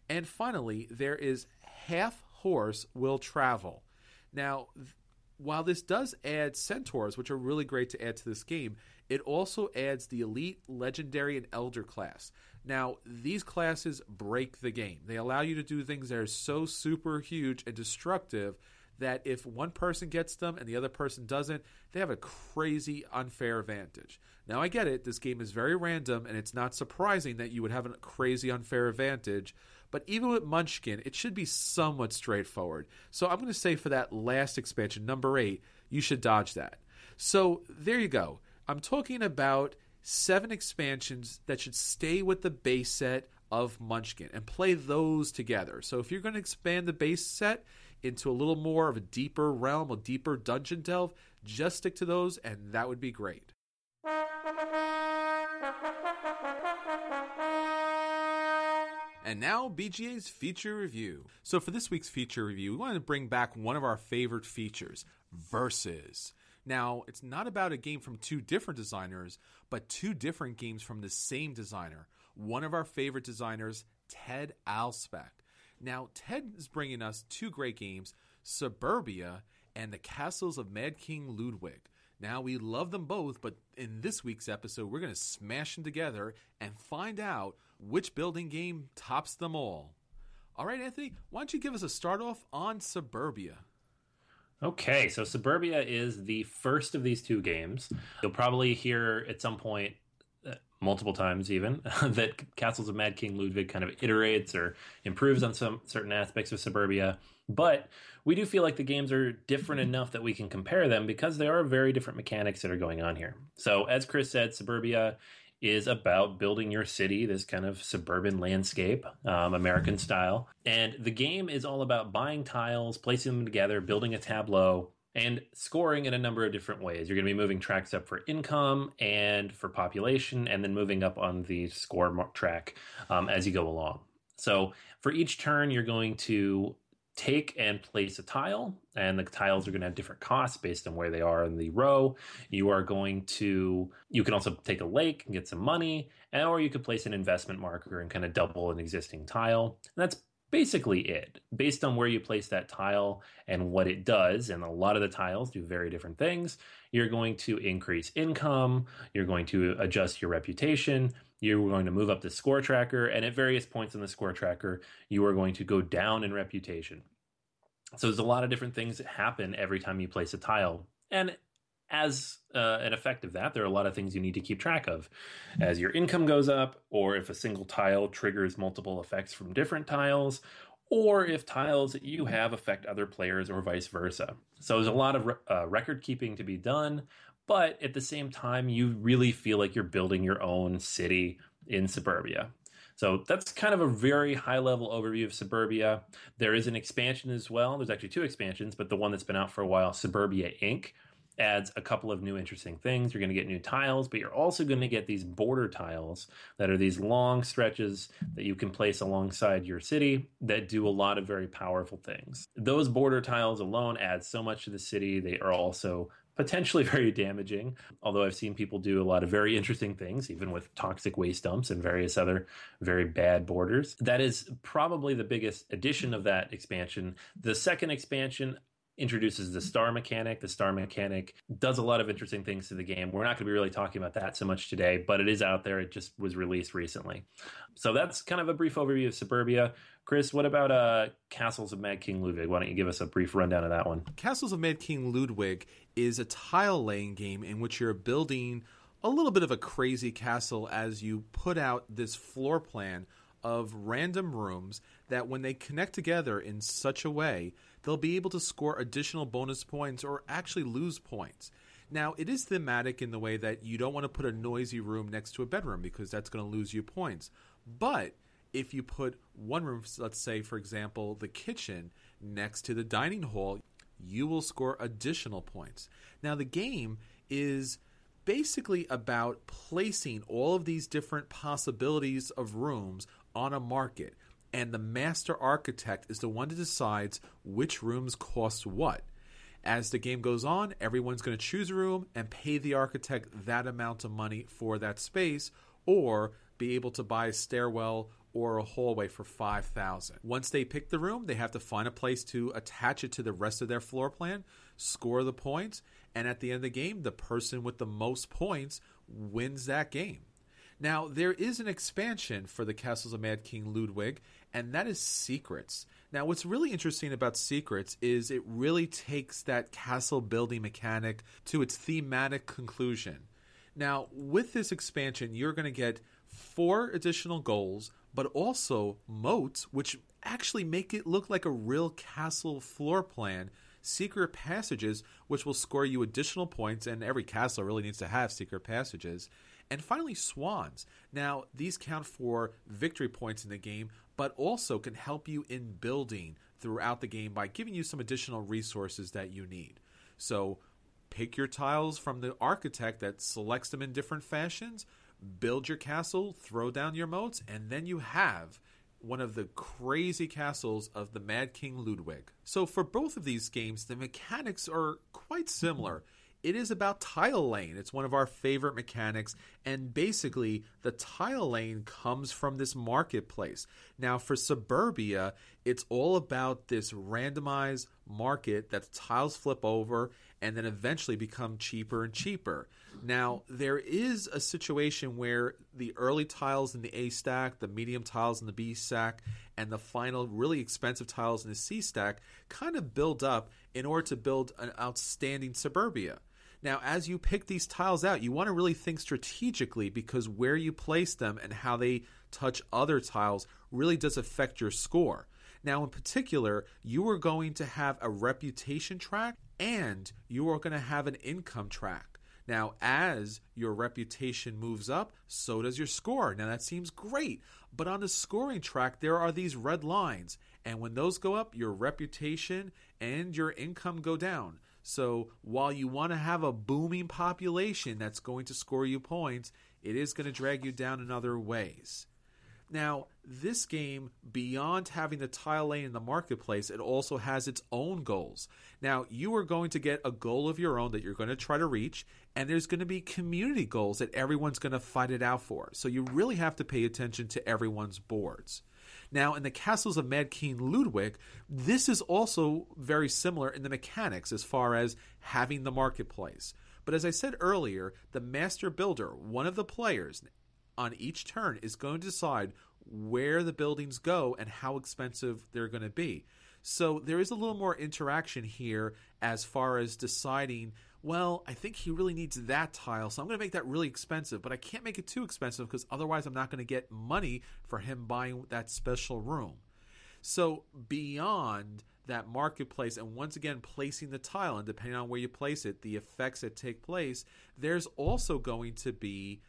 And finally, there is Half Horse Will Travel. Now, while this does add centaurs, which are really great to add to this game, it also adds the Elite, Legendary, and Elder class. Now, these classes break the game. They allow you to do things that are so super huge and destructive that if one person gets them and the other person doesn't, they have a crazy unfair advantage. Now, I get it. This game is very random, and it's not surprising that you would have a crazy unfair advantage. But even with Munchkin, it should be somewhat straightforward. So I'm going to say for that last expansion, number eight, you should dodge that. So there you go. I'm talking about seven expansions that should stay with the base set of Munchkin and play those together. So if you're going to expand the base set into a little more of a deeper realm, a deeper dungeon delve, just stick to those, and that would be great. And now, B G A's feature review. So for this week's feature review, we wanted to bring back one of our favorite features, Versus. Now, it's not about a game from two different designers, but two different games from the same designer. One of our favorite designers, Ted Alspach. Now, Ted is bringing us two great games, Suburbia and the Castles of Mad King Ludwig. Now, we love them both, but in this week's episode, we're going to smash them together and find out which building game tops them all. All right, Anthony, why don't you give us a start off on Suburbia? Okay, so Suburbia is the first of these two games. You'll probably hear at some point, uh, multiple times even, that Castles of Mad King Ludwig kind of iterates or improves on some certain aspects of Suburbia. But we do feel like the games are different enough that we can compare them because there are very different mechanics that are going on here. So as Chris said, Suburbia is about building your city, this kind of suburban landscape, um, American style. And the game is all about buying tiles, placing them together, building a tableau, and scoring in a number of different ways. You're going to be moving tracks up for income and for population, and then moving up on the score track um, as you go along. So for each turn, you're going to take and place a tile, and the tiles are going to have different costs based on where they are in the row. You are going to, you can also take a lake and get some money, and, or you could place an investment marker and kind of double an existing tile. And that's basically it, based on where you place that tile and what it does. And a lot of the tiles do very different things. You're going to increase income. You're going to adjust your reputation. You're going to move up the score tracker, and at various points in the score tracker, you are going to go down in reputation. So there's a lot of different things that happen every time you place a tile. And as uh, an effect of that, there are a lot of things you need to keep track of. As your income goes up, or if a single tile triggers multiple effects from different tiles, or if tiles that you have affect other players or vice versa. So there's a lot of uh, record keeping to be done. But at the same time, you really feel like you're building your own city in Suburbia. So that's kind of a very high-level overview of Suburbia. There is an expansion as well. There's actually two expansions, but the one that's been out for a while, Suburbia Incorporated, adds a couple of new interesting things. You're going to get new tiles, but you're also going to get these border tiles that are these long stretches that you can place alongside your city that do a lot of very powerful things. Those border tiles alone add so much to the city. They are also potentially very damaging, although I've seen people do a lot of very interesting things, even with toxic waste dumps and various other very bad borders. That is probably the biggest addition of that expansion. The second expansion introduces the star mechanic. The star mechanic does a lot of interesting things to the game. We're not going to be really talking about that so much today, but it is out there. It just was released recently. So that's kind of a brief overview of Suburbia. Chris, what about uh, Castles of Mad King Ludwig? Why don't you give us a brief rundown of that one? Castles of Mad King Ludwig is a tile-laying game in which you're building a little bit of a crazy castle as you put out this floor plan of random rooms that when they connect together in such a way, they'll be able to score additional bonus points or actually lose points. Now, it is thematic in the way that you don't want to put a noisy room next to a bedroom because that's going to lose you points. But if you put one room, let's say, for example, the kitchen next to the dining hall, you will score additional points. Now, the game is basically about placing all of these different possibilities of rooms on a market, and the master architect is the one that decides which rooms cost what. As the game goes on, everyone's going to choose a room and pay the architect that amount of money for that space, or be able to buy a stairwell or a hallway for five thousand dollars. Once they pick the room, they have to find a place to attach it to the rest of their floor plan, score the points, and at the end of the game, the person with the most points wins that game. Now, there is an expansion for the Castles of Mad King Ludwig, and that is Secrets. Now, what's really interesting about Secrets is it really takes that castle building mechanic to its thematic conclusion. Now, with this expansion, you're going to get four additional goals, but also moats, which actually make it look like a real castle floor plan, secret passages, which will score you additional points, and every castle really needs to have secret passages, and finally swans. Now, these count for victory points in the game, but also can help you in building throughout the game by giving you some additional resources that you need. So pick your tiles from the architect that selects them in different fashions, build your castle, throw down your moats, and then you have one of the crazy castles of the Mad King Ludwig. So for both of these games, the mechanics are quite similar. It is about tile laying. It's one of our favorite mechanics, and basically the tile laying comes from this marketplace. Now for Suburbia, it's all about this randomized market that tiles flip over and then eventually become cheaper and cheaper. Now there is a situation where the early tiles in the A stack, the medium tiles in the B stack, and the final really expensive tiles in the C stack kind of build up in order to build an outstanding Suburbia. Now, as you pick these tiles out, you want to really think strategically because where you place them and how they touch other tiles really does affect your score. Now, in particular, you are going to have a reputation track and you are going to have an income track. Now, as your reputation moves up, so does your score. Now, that seems great, but on the scoring track, there are these red lines. And when those go up, your reputation and your income go down. So while you want to have a booming population that's going to score you points, it is going to drag you down in other ways. Now, this game, beyond having the tile lane in the marketplace, it also has its own goals. Now, you are going to get a goal of your own that you're going to try to reach, and there's going to be community goals that everyone's going to fight it out for. So you really have to pay attention to everyone's boards. Now, in the Castles of Mad King Ludwig, this is also very similar in the mechanics as far as having the marketplace. But as I said earlier, the master builder, one of the players on each turn, is going to decide where the buildings go and how expensive they're going to be. So there is a little more interaction here as far as deciding, well, I think he really needs that tile, so I'm going to make that really expensive, but I can't make it too expensive because otherwise I'm not going to get money for him buying that special room. So beyond that marketplace, and once again placing the tile, and depending on where you place it, the effects that take place, there's also going to be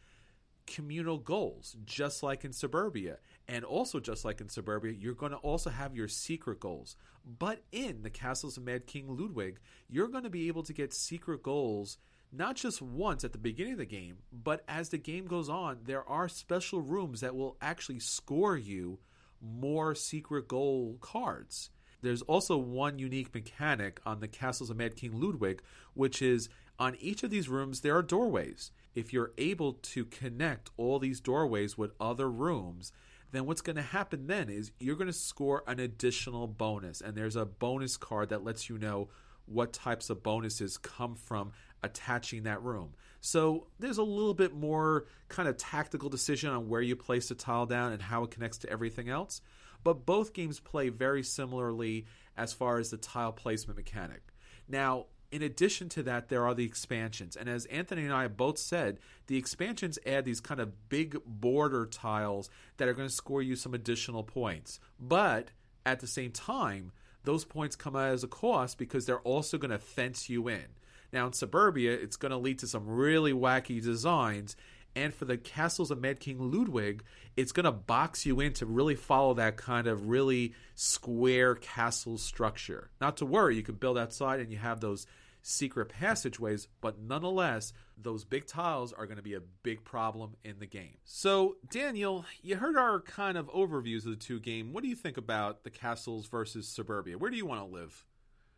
communal goals, just like in Suburbia. And also just like in Suburbia, you're going to also have your secret goals. But in the Castles of Mad King Ludwig, you're going to be able to get secret goals not just once at the beginning of the game, but as the game goes on, there are special rooms that will actually score you more secret goal cards. There's also one unique mechanic on the Castles of Mad King Ludwig, which is on each of these rooms there are doorways. If you're able to connect all these doorways with other rooms, then what's going to happen then is you're going to score an additional bonus. And there's a bonus card that lets you know what types of bonuses come from attaching that room. So there's a little bit more kind of tactical decision on where you place the tile down and how it connects to everything else. But both games play very similarly as far as the tile placement mechanic. Now, in addition to that, there are the expansions. And as Anthony and I both said, the expansions add these kind of big border tiles that are going to score you some additional points. But at the same time, those points come out as a cost because they're also going to fence you in. Now, in Suburbia, it's going to lead to some really wacky designs. And for the Castles of Mad King Ludwig, it's going to box you in to really follow that kind of really square castle structure. Not to worry, you can build outside and you have those secret passageways, but nonetheless, those big tiles are going to be a big problem in the game. So, Daniel, you heard our kind of overviews of the two games. What do you think about the Castles versus Suburbia? Where do you want to live?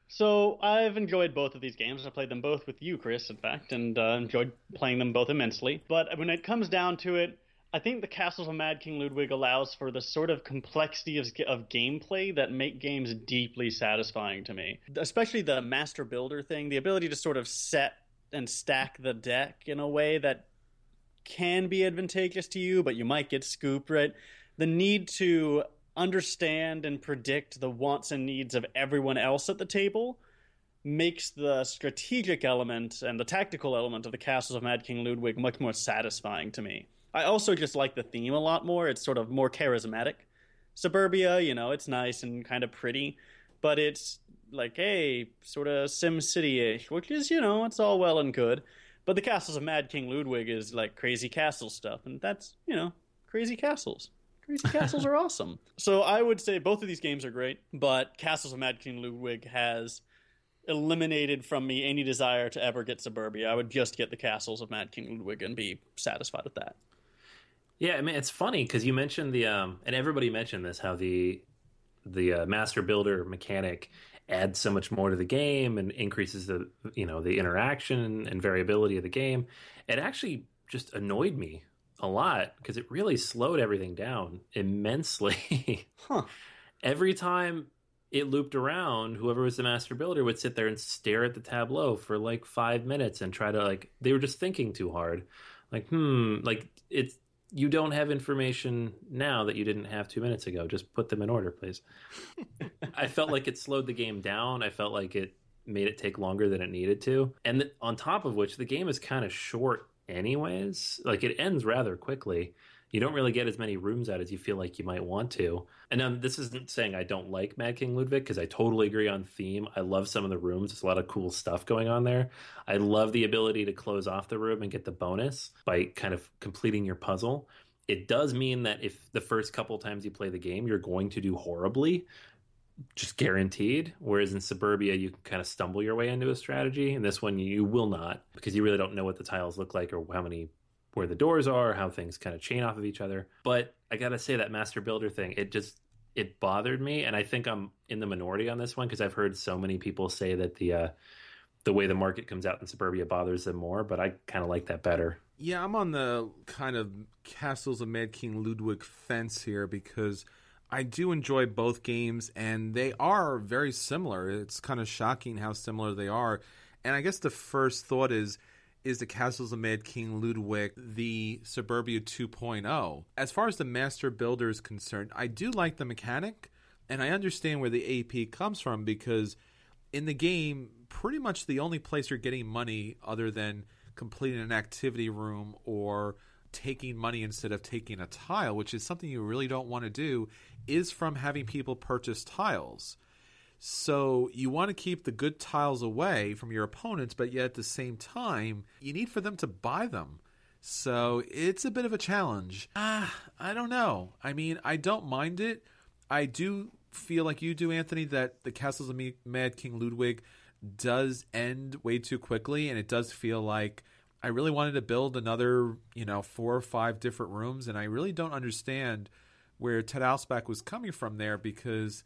So I've enjoyed both of these games. I played them both with you, Chris, in fact, and uh, enjoyed playing them both immensely. But when it comes down to it, I think the Castles of Mad King Ludwig allows for the sort of complexity of, of gameplay that make games deeply satisfying to me. Especially the master builder thing, the ability to sort of set and stack the deck in a way that can be advantageous to you, but you might get scooped, right? The need to understand and predict the wants and needs of everyone else at the table makes the strategic element and the tactical element of the Castles of Mad King Ludwig much more satisfying to me. I also just like the theme a lot more. It's sort of more charismatic. Suburbia, you know, it's nice and kind of pretty, but it's like, hey, sort of Sim City-ish, which is, you know, it's all well and good. But the Castles of Mad King Ludwig is like crazy castle stuff, and that's, you know, crazy castles. Crazy castles are awesome. So I would say both of these games are great, but Castles of Mad King Ludwig has eliminated from me any desire to ever get Suburbia. I would just get the Castles of Mad King Ludwig and be satisfied with that. Yeah, I mean, it's funny because you mentioned the, um, and everybody mentioned this, how the the uh, master builder mechanic adds so much more to the game and increases the, you know, the interaction and variability of the game. It actually just annoyed me a lot because it really slowed everything down immensely. Huh. Every time it looped around, whoever was the master builder would sit there and stare at the tableau for like five minutes and try to, like, they were just thinking too hard. Like, hmm, like it's, you don't have information now that you didn't have two minutes ago. Just put them in order, please. I felt like it slowed the game down. I felt like it made it take longer than it needed to. And th- on top of which, the game is kind of short anyways. Like, it ends rather quickly. You don't really get as many rooms out as you feel like you might want to. And now, this isn't saying I don't like Mad King Ludwig, because I totally agree on theme. I love some of the rooms. There's a lot of cool stuff going on there. I love the ability to close off the room and get the bonus by kind of completing your puzzle. It does mean that if the first couple times you play the game, you're going to do horribly, just guaranteed. Whereas in Suburbia, you can kind of stumble your way into a strategy. And this one, you will not, because you really don't know what the tiles look like or how many, where the doors are, how things kind of chain off of each other. But I got to say, that master builder thing, it just, it bothered me. And I think I'm in the minority on this one, because I've heard so many people say that the uh, the way the market comes out in Suburbia bothers them more, but I kind of like that better. Yeah, I'm on the kind of Castles of Mad King Ludwig fence here, because I do enjoy both games, and they are very similar. It's kind of shocking how similar they are. And I guess the first thought is, is the Castles of Mad King Ludwig the Suburbia two point oh. As far as the master builder is concerned, I do like the mechanic, and I understand where the A P comes from, because in the game, pretty much the only place you're getting money other than completing an activity room or taking money instead of taking a tile, which is something you really don't want to do, is from having people purchase tiles. So you want to keep the good tiles away from your opponents, but yet at the same time, you need for them to buy them. So it's a bit of a challenge. Ah, I don't know. I mean, I don't mind it. I do feel like you do, Anthony, that the Castles of Mad King Ludwig does end way too quickly, and it does feel like I really wanted to build another, you know, four or five different rooms, and I really don't understand where Ted Alspach was coming from there, because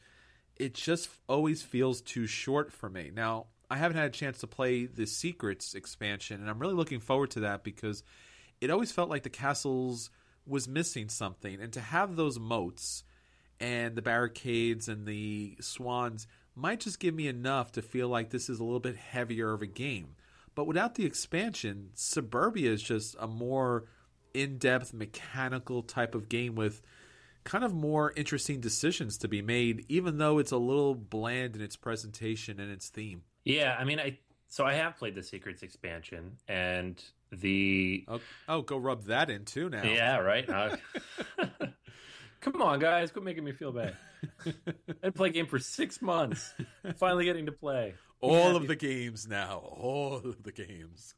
it just always feels too short for me. Now, I haven't had a chance to play the Secrets expansion, and I'm really looking forward to that, because it always felt like the castles was missing something. And to have those moats and the barricades and the swans might just give me enough to feel like this is a little bit heavier of a game. But without the expansion, Suburbia is just a more in-depth, mechanical type of game with kind of more interesting decisions to be made, even though it's a little bland in its presentation and its theme. Yeah, I mean, I so I have played the Secrets expansion, and the... Oh, oh go rub that in too now. Yeah, right? Uh, come on, guys. Quit making me feel bad. I played a game for six months. Finally getting to play. All of the games now. All of the games.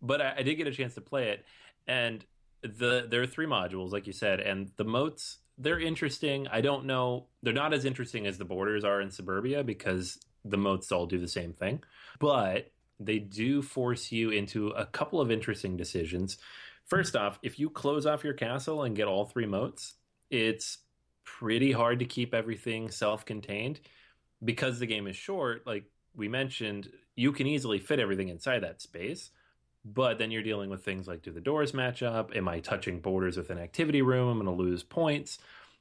But I, I did get a chance to play it. And the there are three modules, like you said. And the moats, they're interesting. I don't know. They're not as interesting as the borders are in Suburbia because the moats all do the same thing. But they do force you into a couple of interesting decisions. First off, if you close off your castle and get all three moats, it's pretty hard to keep everything self-contained. Because the game is short, like we mentioned, you can easily fit everything inside that space. But then you're dealing with things like, do the doors match up? Am I touching borders with an activity room? I'm going to lose points.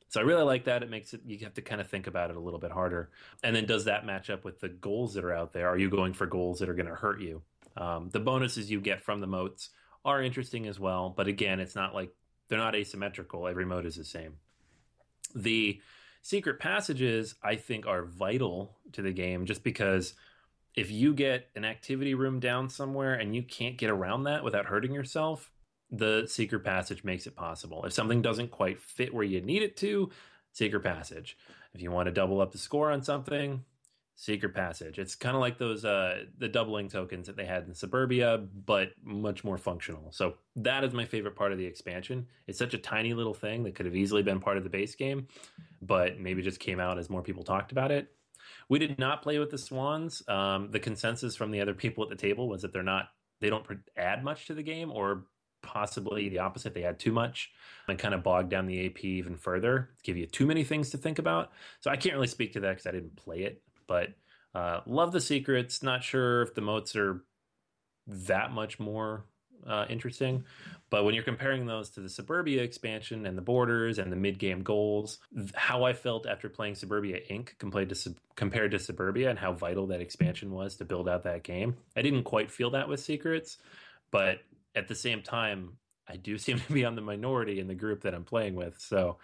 So I really like that. It makes it, you have to kind of think about it a little bit harder. And then does that match up with the goals that are out there? Are you going for goals that are going to hurt you? Um, the bonuses you get from the moats are interesting as well. But again, it's not like they're not asymmetrical. Every mode is the same. The secret passages, I think, are vital to the game just because if you get an activity room down somewhere and you can't get around that without hurting yourself, the secret passage makes it possible. If something doesn't quite fit where you need it to, secret passage. If you want to double up the score on something, secret passage. It's kind of like those uh, the doubling tokens that they had in Suburbia, but much more functional. So that is my favorite part of the expansion. It's such a tiny little thing that could have easily been part of the base game, but maybe just came out as more people talked about it. We did not play with the Swans. Um, the consensus from the other people at the table was that they're not they don't add much to the game, or possibly the opposite. They add too much and kind of bog down the A P even further, give you too many things to think about. So I can't really speak to that because I didn't play it. But uh, love the secrets. Not sure if the moats are that much more uh, interesting. But when you're comparing those to the Suburbia expansion and the borders and the mid-game goals, how I felt after playing Suburbia Incorporated compared to, Sub- compared to Suburbia and how vital that expansion was to build out that game, I didn't quite feel that with secrets. But at the same time, I do seem to be on the minority in the group that I'm playing with. So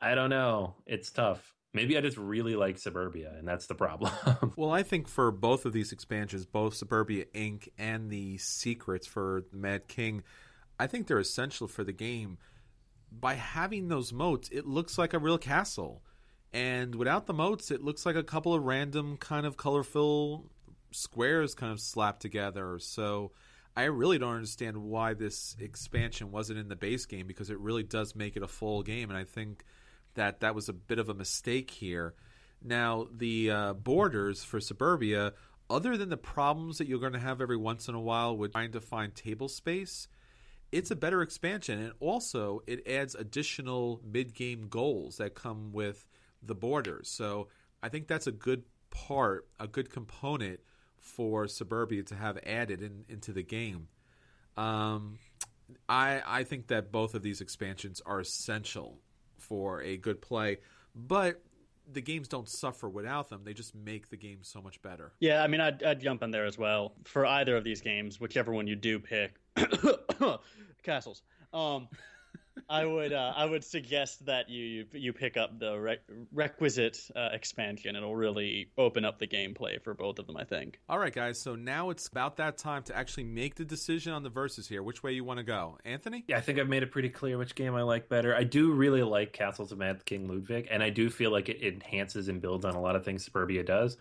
I don't know. It's tough. Maybe I just really like Suburbia, and that's the problem. Well, I think for both of these expansions, both Suburbia Incorporated and the Secrets for Mad King, I think they're essential for the game. By having those moats, it looks like a real castle. And without the moats, it looks like a couple of random kind of colorful squares kind of slapped together. So I really don't understand why this expansion wasn't in the base game, because it really does make it a full game, and I think that that was a bit of a mistake here. Now, the uh, borders for Suburbia, other than the problems that you're going to have every once in a while with trying to find table space, it's a better expansion. And also, it adds additional mid-game goals that come with the borders. So I think that's a good part, a good component for Suburbia to have added in, into the game. Um, I, I think that both of these expansions are essential for a good play, but the games don't suffer without them. They just make the game so much better. Yeah, I mean, I'd, I'd jump in there as well. For either of these games, whichever one you do pick, castles, um, I would uh, I would suggest that you you, you pick up the re- requisite uh, expansion. It'll really open up the gameplay for both of them, I think. All right, guys. So now it's about that time to actually make the decision on the verses here. Which way you want to go, Anthony? Yeah, I think I've made it pretty clear which game I like better. I do really like Castles of Mad King Ludwig, and I do feel like it enhances and builds on a lot of things Suburbia does.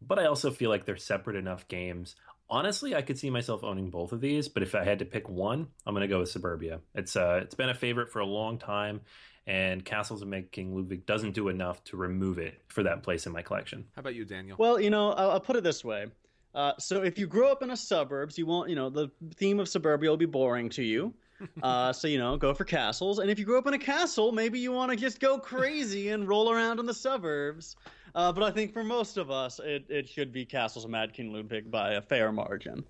But I also feel like they're separate enough games. Honestly, I could see myself owning both of these, but if I had to pick one, I'm going to go with Suburbia. It's uh, it's been a favorite for a long time, and Castles of Mad King Ludwig doesn't do enough to remove it for that place in my collection. How about you, Daniel? Well, you know, I'll, I'll put it this way. Uh, so if you grow up in a suburbs, you won't, you know, the theme of Suburbia will be boring to you. Uh, so, you know, go for castles. And if you grew up in a castle, maybe you want to just go crazy and roll around in the suburbs. Uh, but I think for most of us, it, it should be Castles of Mad King Ludwig by a fair margin.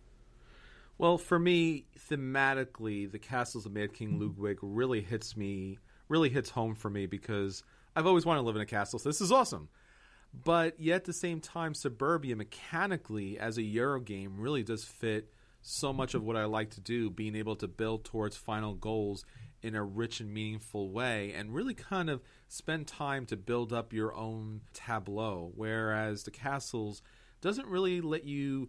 Well, for me, thematically, the Castles of Mad King Ludwig really hits me, really hits home for me because I've always wanted to live in a castle. So this is awesome. But yet at the same time, Suburbia mechanically as a Euro game really does fit so much of what I like to do, being able to build towards final goals in a rich and meaningful way and really kind of spend time to build up your own tableau, whereas the Castles doesn't really let you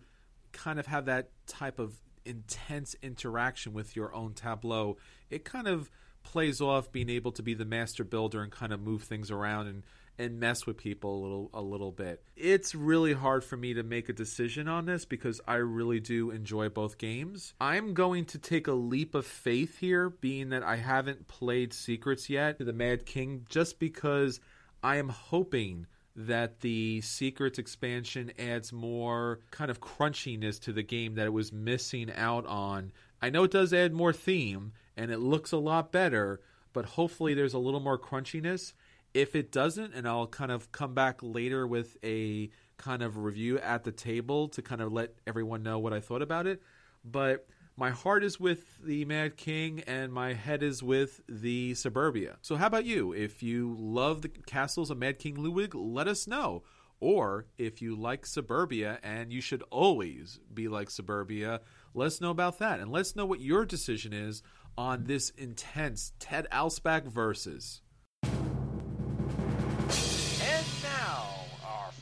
kind of have that type of intense interaction with your own tableau. It kind of plays off being able to be the master builder and kind of move things around and and mess with people a little a little bit. It's really hard for me to make a decision on this because I really do enjoy both games. I'm going to take a leap of faith here, being that I haven't played Secrets yet to the Mad King, just because I am hoping that the Secrets expansion adds more kind of crunchiness to the game that it was missing out on. I know it does add more theme, and it looks a lot better, but hopefully there's a little more crunchiness. If it doesn't, and I'll kind of come back later with a kind of review at the table to kind of let everyone know what I thought about it. But my heart is with the Mad King and my head is with the Suburbia. So how about you? If you love the Castles of Mad King Ludwig, let us know. Or if you like Suburbia, and you should always be like Suburbia, let us know about that. And let us know what your decision is on this intense Ted Alspach versus...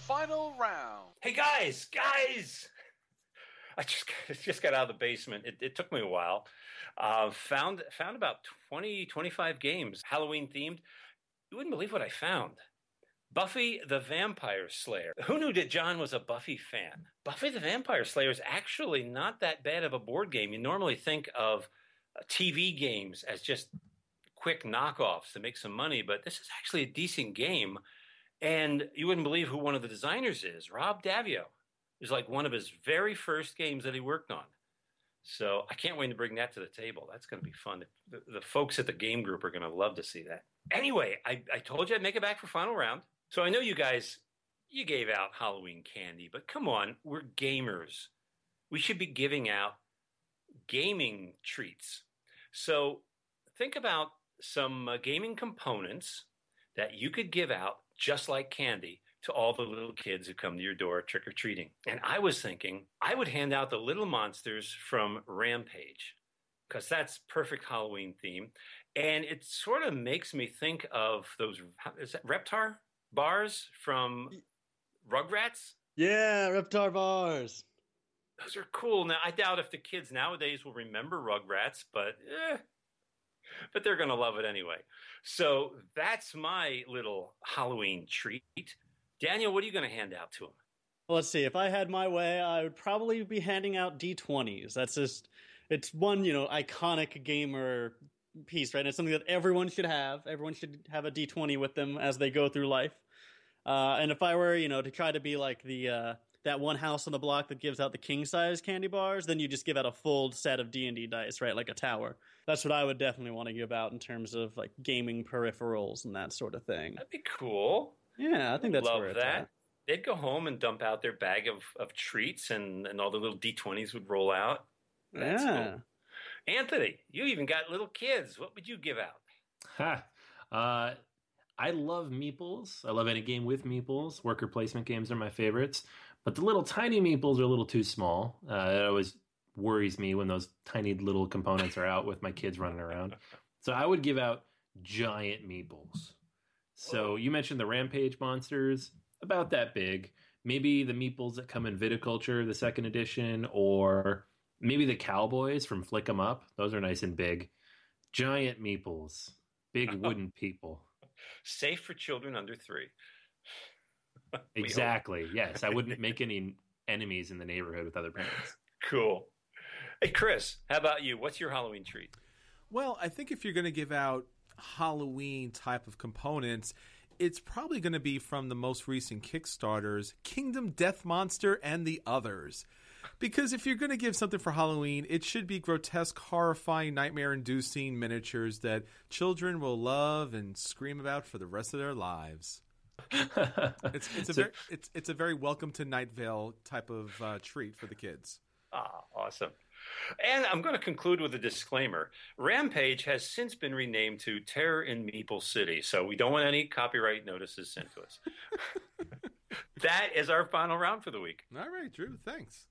Final round. Hey guys, guys! I just just got out of the basement. It, it took me a while. Uh, found found about twenty, twenty-five games, Halloween themed. You wouldn't believe what I found. Buffy the Vampire Slayer. Who knew that John was a Buffy fan? Buffy the Vampire Slayer is actually not that bad of a board game. You normally think of T V games as just quick knockoffs to make some money, but this is actually a decent game. And you wouldn't believe who one of the designers is. Rob Davio is like one of his very first games that he worked on. So I can't wait to bring that to the table. That's going to be fun. The, the folks at the game group are going to love to see that. Anyway, I, I told you I'd make it back for final round. So I know you guys, you gave out Halloween candy, but come on, we're gamers. We should be giving out gaming treats. So think about some uh, gaming components that you could give out just like candy to all the little kids who come to your door trick-or-treating. And I was thinking I would hand out the Little Monsters from Rampage because that's perfect Halloween theme. And it sort of makes me think of those is that Reptar bars from Rugrats? Yeah, Reptar bars. Those are cool. Now, I doubt if the kids nowadays will remember Rugrats, but eh. But they're going to love it anyway. So that's my little Halloween treat. Daniel, what are you going to hand out to them? Well, let's see. If I had my way, I would probably be handing out D twenties. That's just, it's one, you know, iconic gamer piece, right? And it's something that everyone should have. Everyone should have a D twenty with them as they go through life. Uh, and if I were, you know, to try to be like the uh, that one house on the block that gives out the king-size candy bars, then you just give out a full set of D and D dice, right? Like a tower. That's what I would definitely want to give out in terms of like gaming peripherals and that sort of thing. That'd be cool. Yeah, I think that's Love where it's that. At. They'd go home and dump out their bag of, of treats and, and all the little D twenties would roll out. That's yeah. Cool. Anthony, you even got little kids. What would you give out? Ha. Uh, I love meeples. I love any game with meeples. Worker placement games are my favorites. But the little tiny meeples are a little too small. Uh, it always worries me when those tiny little components are out with my kids running around. So I would give out giant meeples. So Whoa. You mentioned the Rampage monsters, about that big. Maybe the meeples that come in Viticulture, the second edition, or maybe the Cowboys from Flick 'em Up. Those are nice and big. Giant meeples. Big wooden people. Safe for children under three. Exactly. Yes. I wouldn't make any enemies in the neighborhood with other parents. Cool. Hey, Chris, how about you? What's your Halloween treat? Well, I think if you're going to give out Halloween type of components, it's probably going to be from the most recent Kickstarters, Kingdom Death Monster and the others. Because if you're going to give something for Halloween, it should be grotesque, horrifying, nightmare-inducing miniatures that children will love and scream about for the rest of their lives. it's, it's, a very, it's, it's a very Welcome to Night Vale type of uh, treat for the kids. Ah, awesome. And I'm going to conclude with a disclaimer. Rampage has since been renamed to Terror in Meeple City, so we don't want any copyright notices sent to us. that is our final round for the week. All right, Drew, thanks.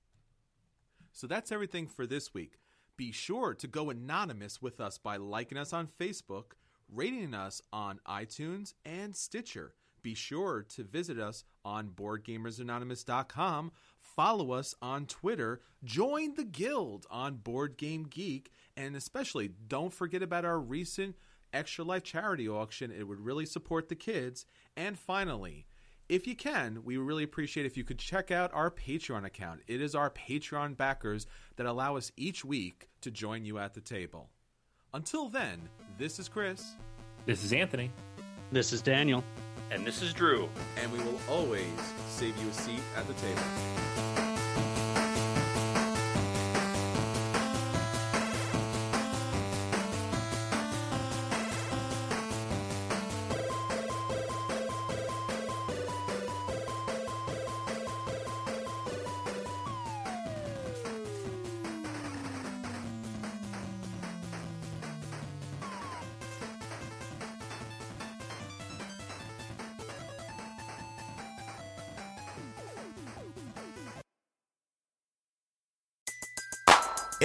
So that's everything for this week. Be sure to go anonymous with us by liking us on Facebook, rating us on iTunes and Stitcher. Be sure to visit us on board gamers anonymous dot com, follow us on Twitter, join the guild on Board Game Geek, and especially don't forget about our recent Extra Life charity auction. It would really support the kids. And finally, if you can, we would really appreciate if you could check out our Patreon account. It is our Patreon backers that allow us each week to join you at the table. Until then, this is Chris. This is Anthony. This is Daniel. And this is Drew. And we will always save you a seat at the table.